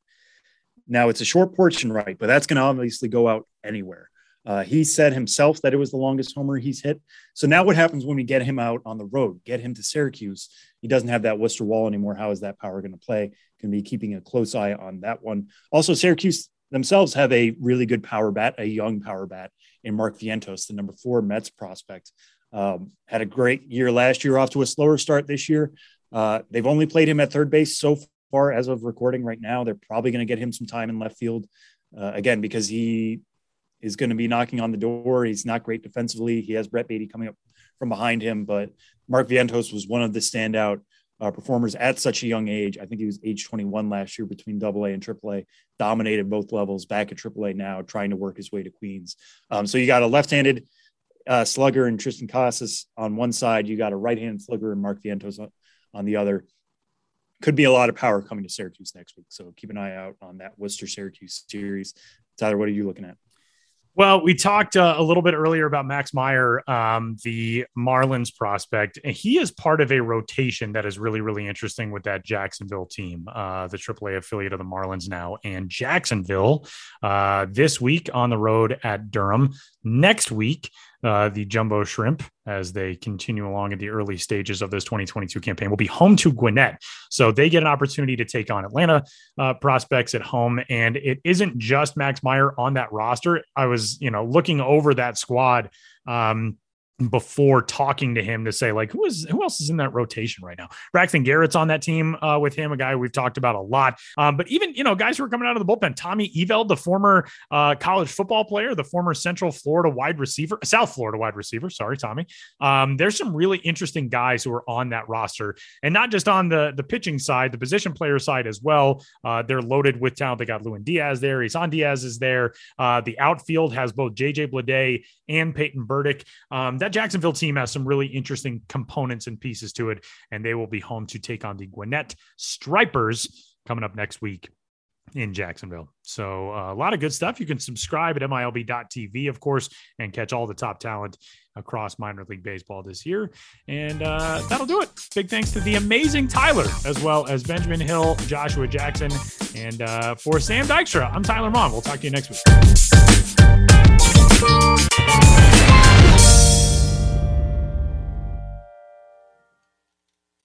Now, it's a short porch and right, but that's going to obviously go out anywhere. Uh, he said himself that it was the longest homer he's hit. So now what happens when we get him out on the road, get him to Syracuse? He doesn't have that Worcester wall anymore. How is that power going to play? Going to be keeping a close eye on that one. Also, Syracuse themselves have a really good power bat, a young power bat in Mark Vientos, the number four Mets prospect. Um, had a great year last year, off to a slower start this year. Uh, they've only played him at third base so far as of recording right now. They're probably going to get him some time in left field uh, again, because he is going to be knocking on the door. He's not great defensively. He has Brett Beatty coming up from behind him, but Mark Vientos was one of the standout Uh, performers at such a young age. I think he was age twenty-one last year between double A and triple A, dominated both levels, back at triple A now, trying to work his way to Queens. Um, so you got a left-handed uh, slugger in Tristan Casas on one side. You got a right-handed slugger in Mark Vientos on, on the other. Could be a lot of power coming to Syracuse next week. So keep an eye out on that Worcester-Syracuse series. Tyler, what are you looking at? Well, we talked uh, a little bit earlier about Max Meyer, um, the Marlins prospect. And he is part of a rotation that is really, really interesting with that Jacksonville team, uh, the triple A affiliate of the Marlins now. And Jacksonville uh, this week on the road at Durham. Next week, uh, the Jumbo Shrimp, as they continue along in the early stages of this twenty twenty-two campaign, will be home to Gwinnett. So they get an opportunity to take on Atlanta uh, prospects at home. And it isn't just Max Meyer on that roster. I was, you know, looking over that squad um, before talking to him to say, like, who is, who else is in that rotation right now? Braxton Garrett's on that team uh, with him, a guy we've talked about a lot. Um, but even, you know, guys who are coming out of the bullpen, Tommy Eveld, the former uh, college football player, the former Central Florida wide receiver, South Florida wide receiver. Sorry, Tommy. Um, there's some really interesting guys who are on that roster, and not just on the, the pitching side, the position player side as well. Uh, they're loaded with talent. They got Lewin Diaz there. Isan Diaz is there. Uh, the outfield has both J J Bleday and Peyton Burdick. Um, That Jacksonville team has some really interesting components and pieces to it, and they will be home to take on the Gwinnett Stripers coming up next week in Jacksonville. So uh, a lot of good stuff. You can subscribe at M I L B dot T V, of course, and catch all the top talent across minor league baseball this year. And uh, that'll do it. Big thanks to the amazing Tyler, as well as Benjamin Hill, Joshua Jackson, and uh, for Sam Dykstra, I'm Tyler Mon. We'll talk to you next week.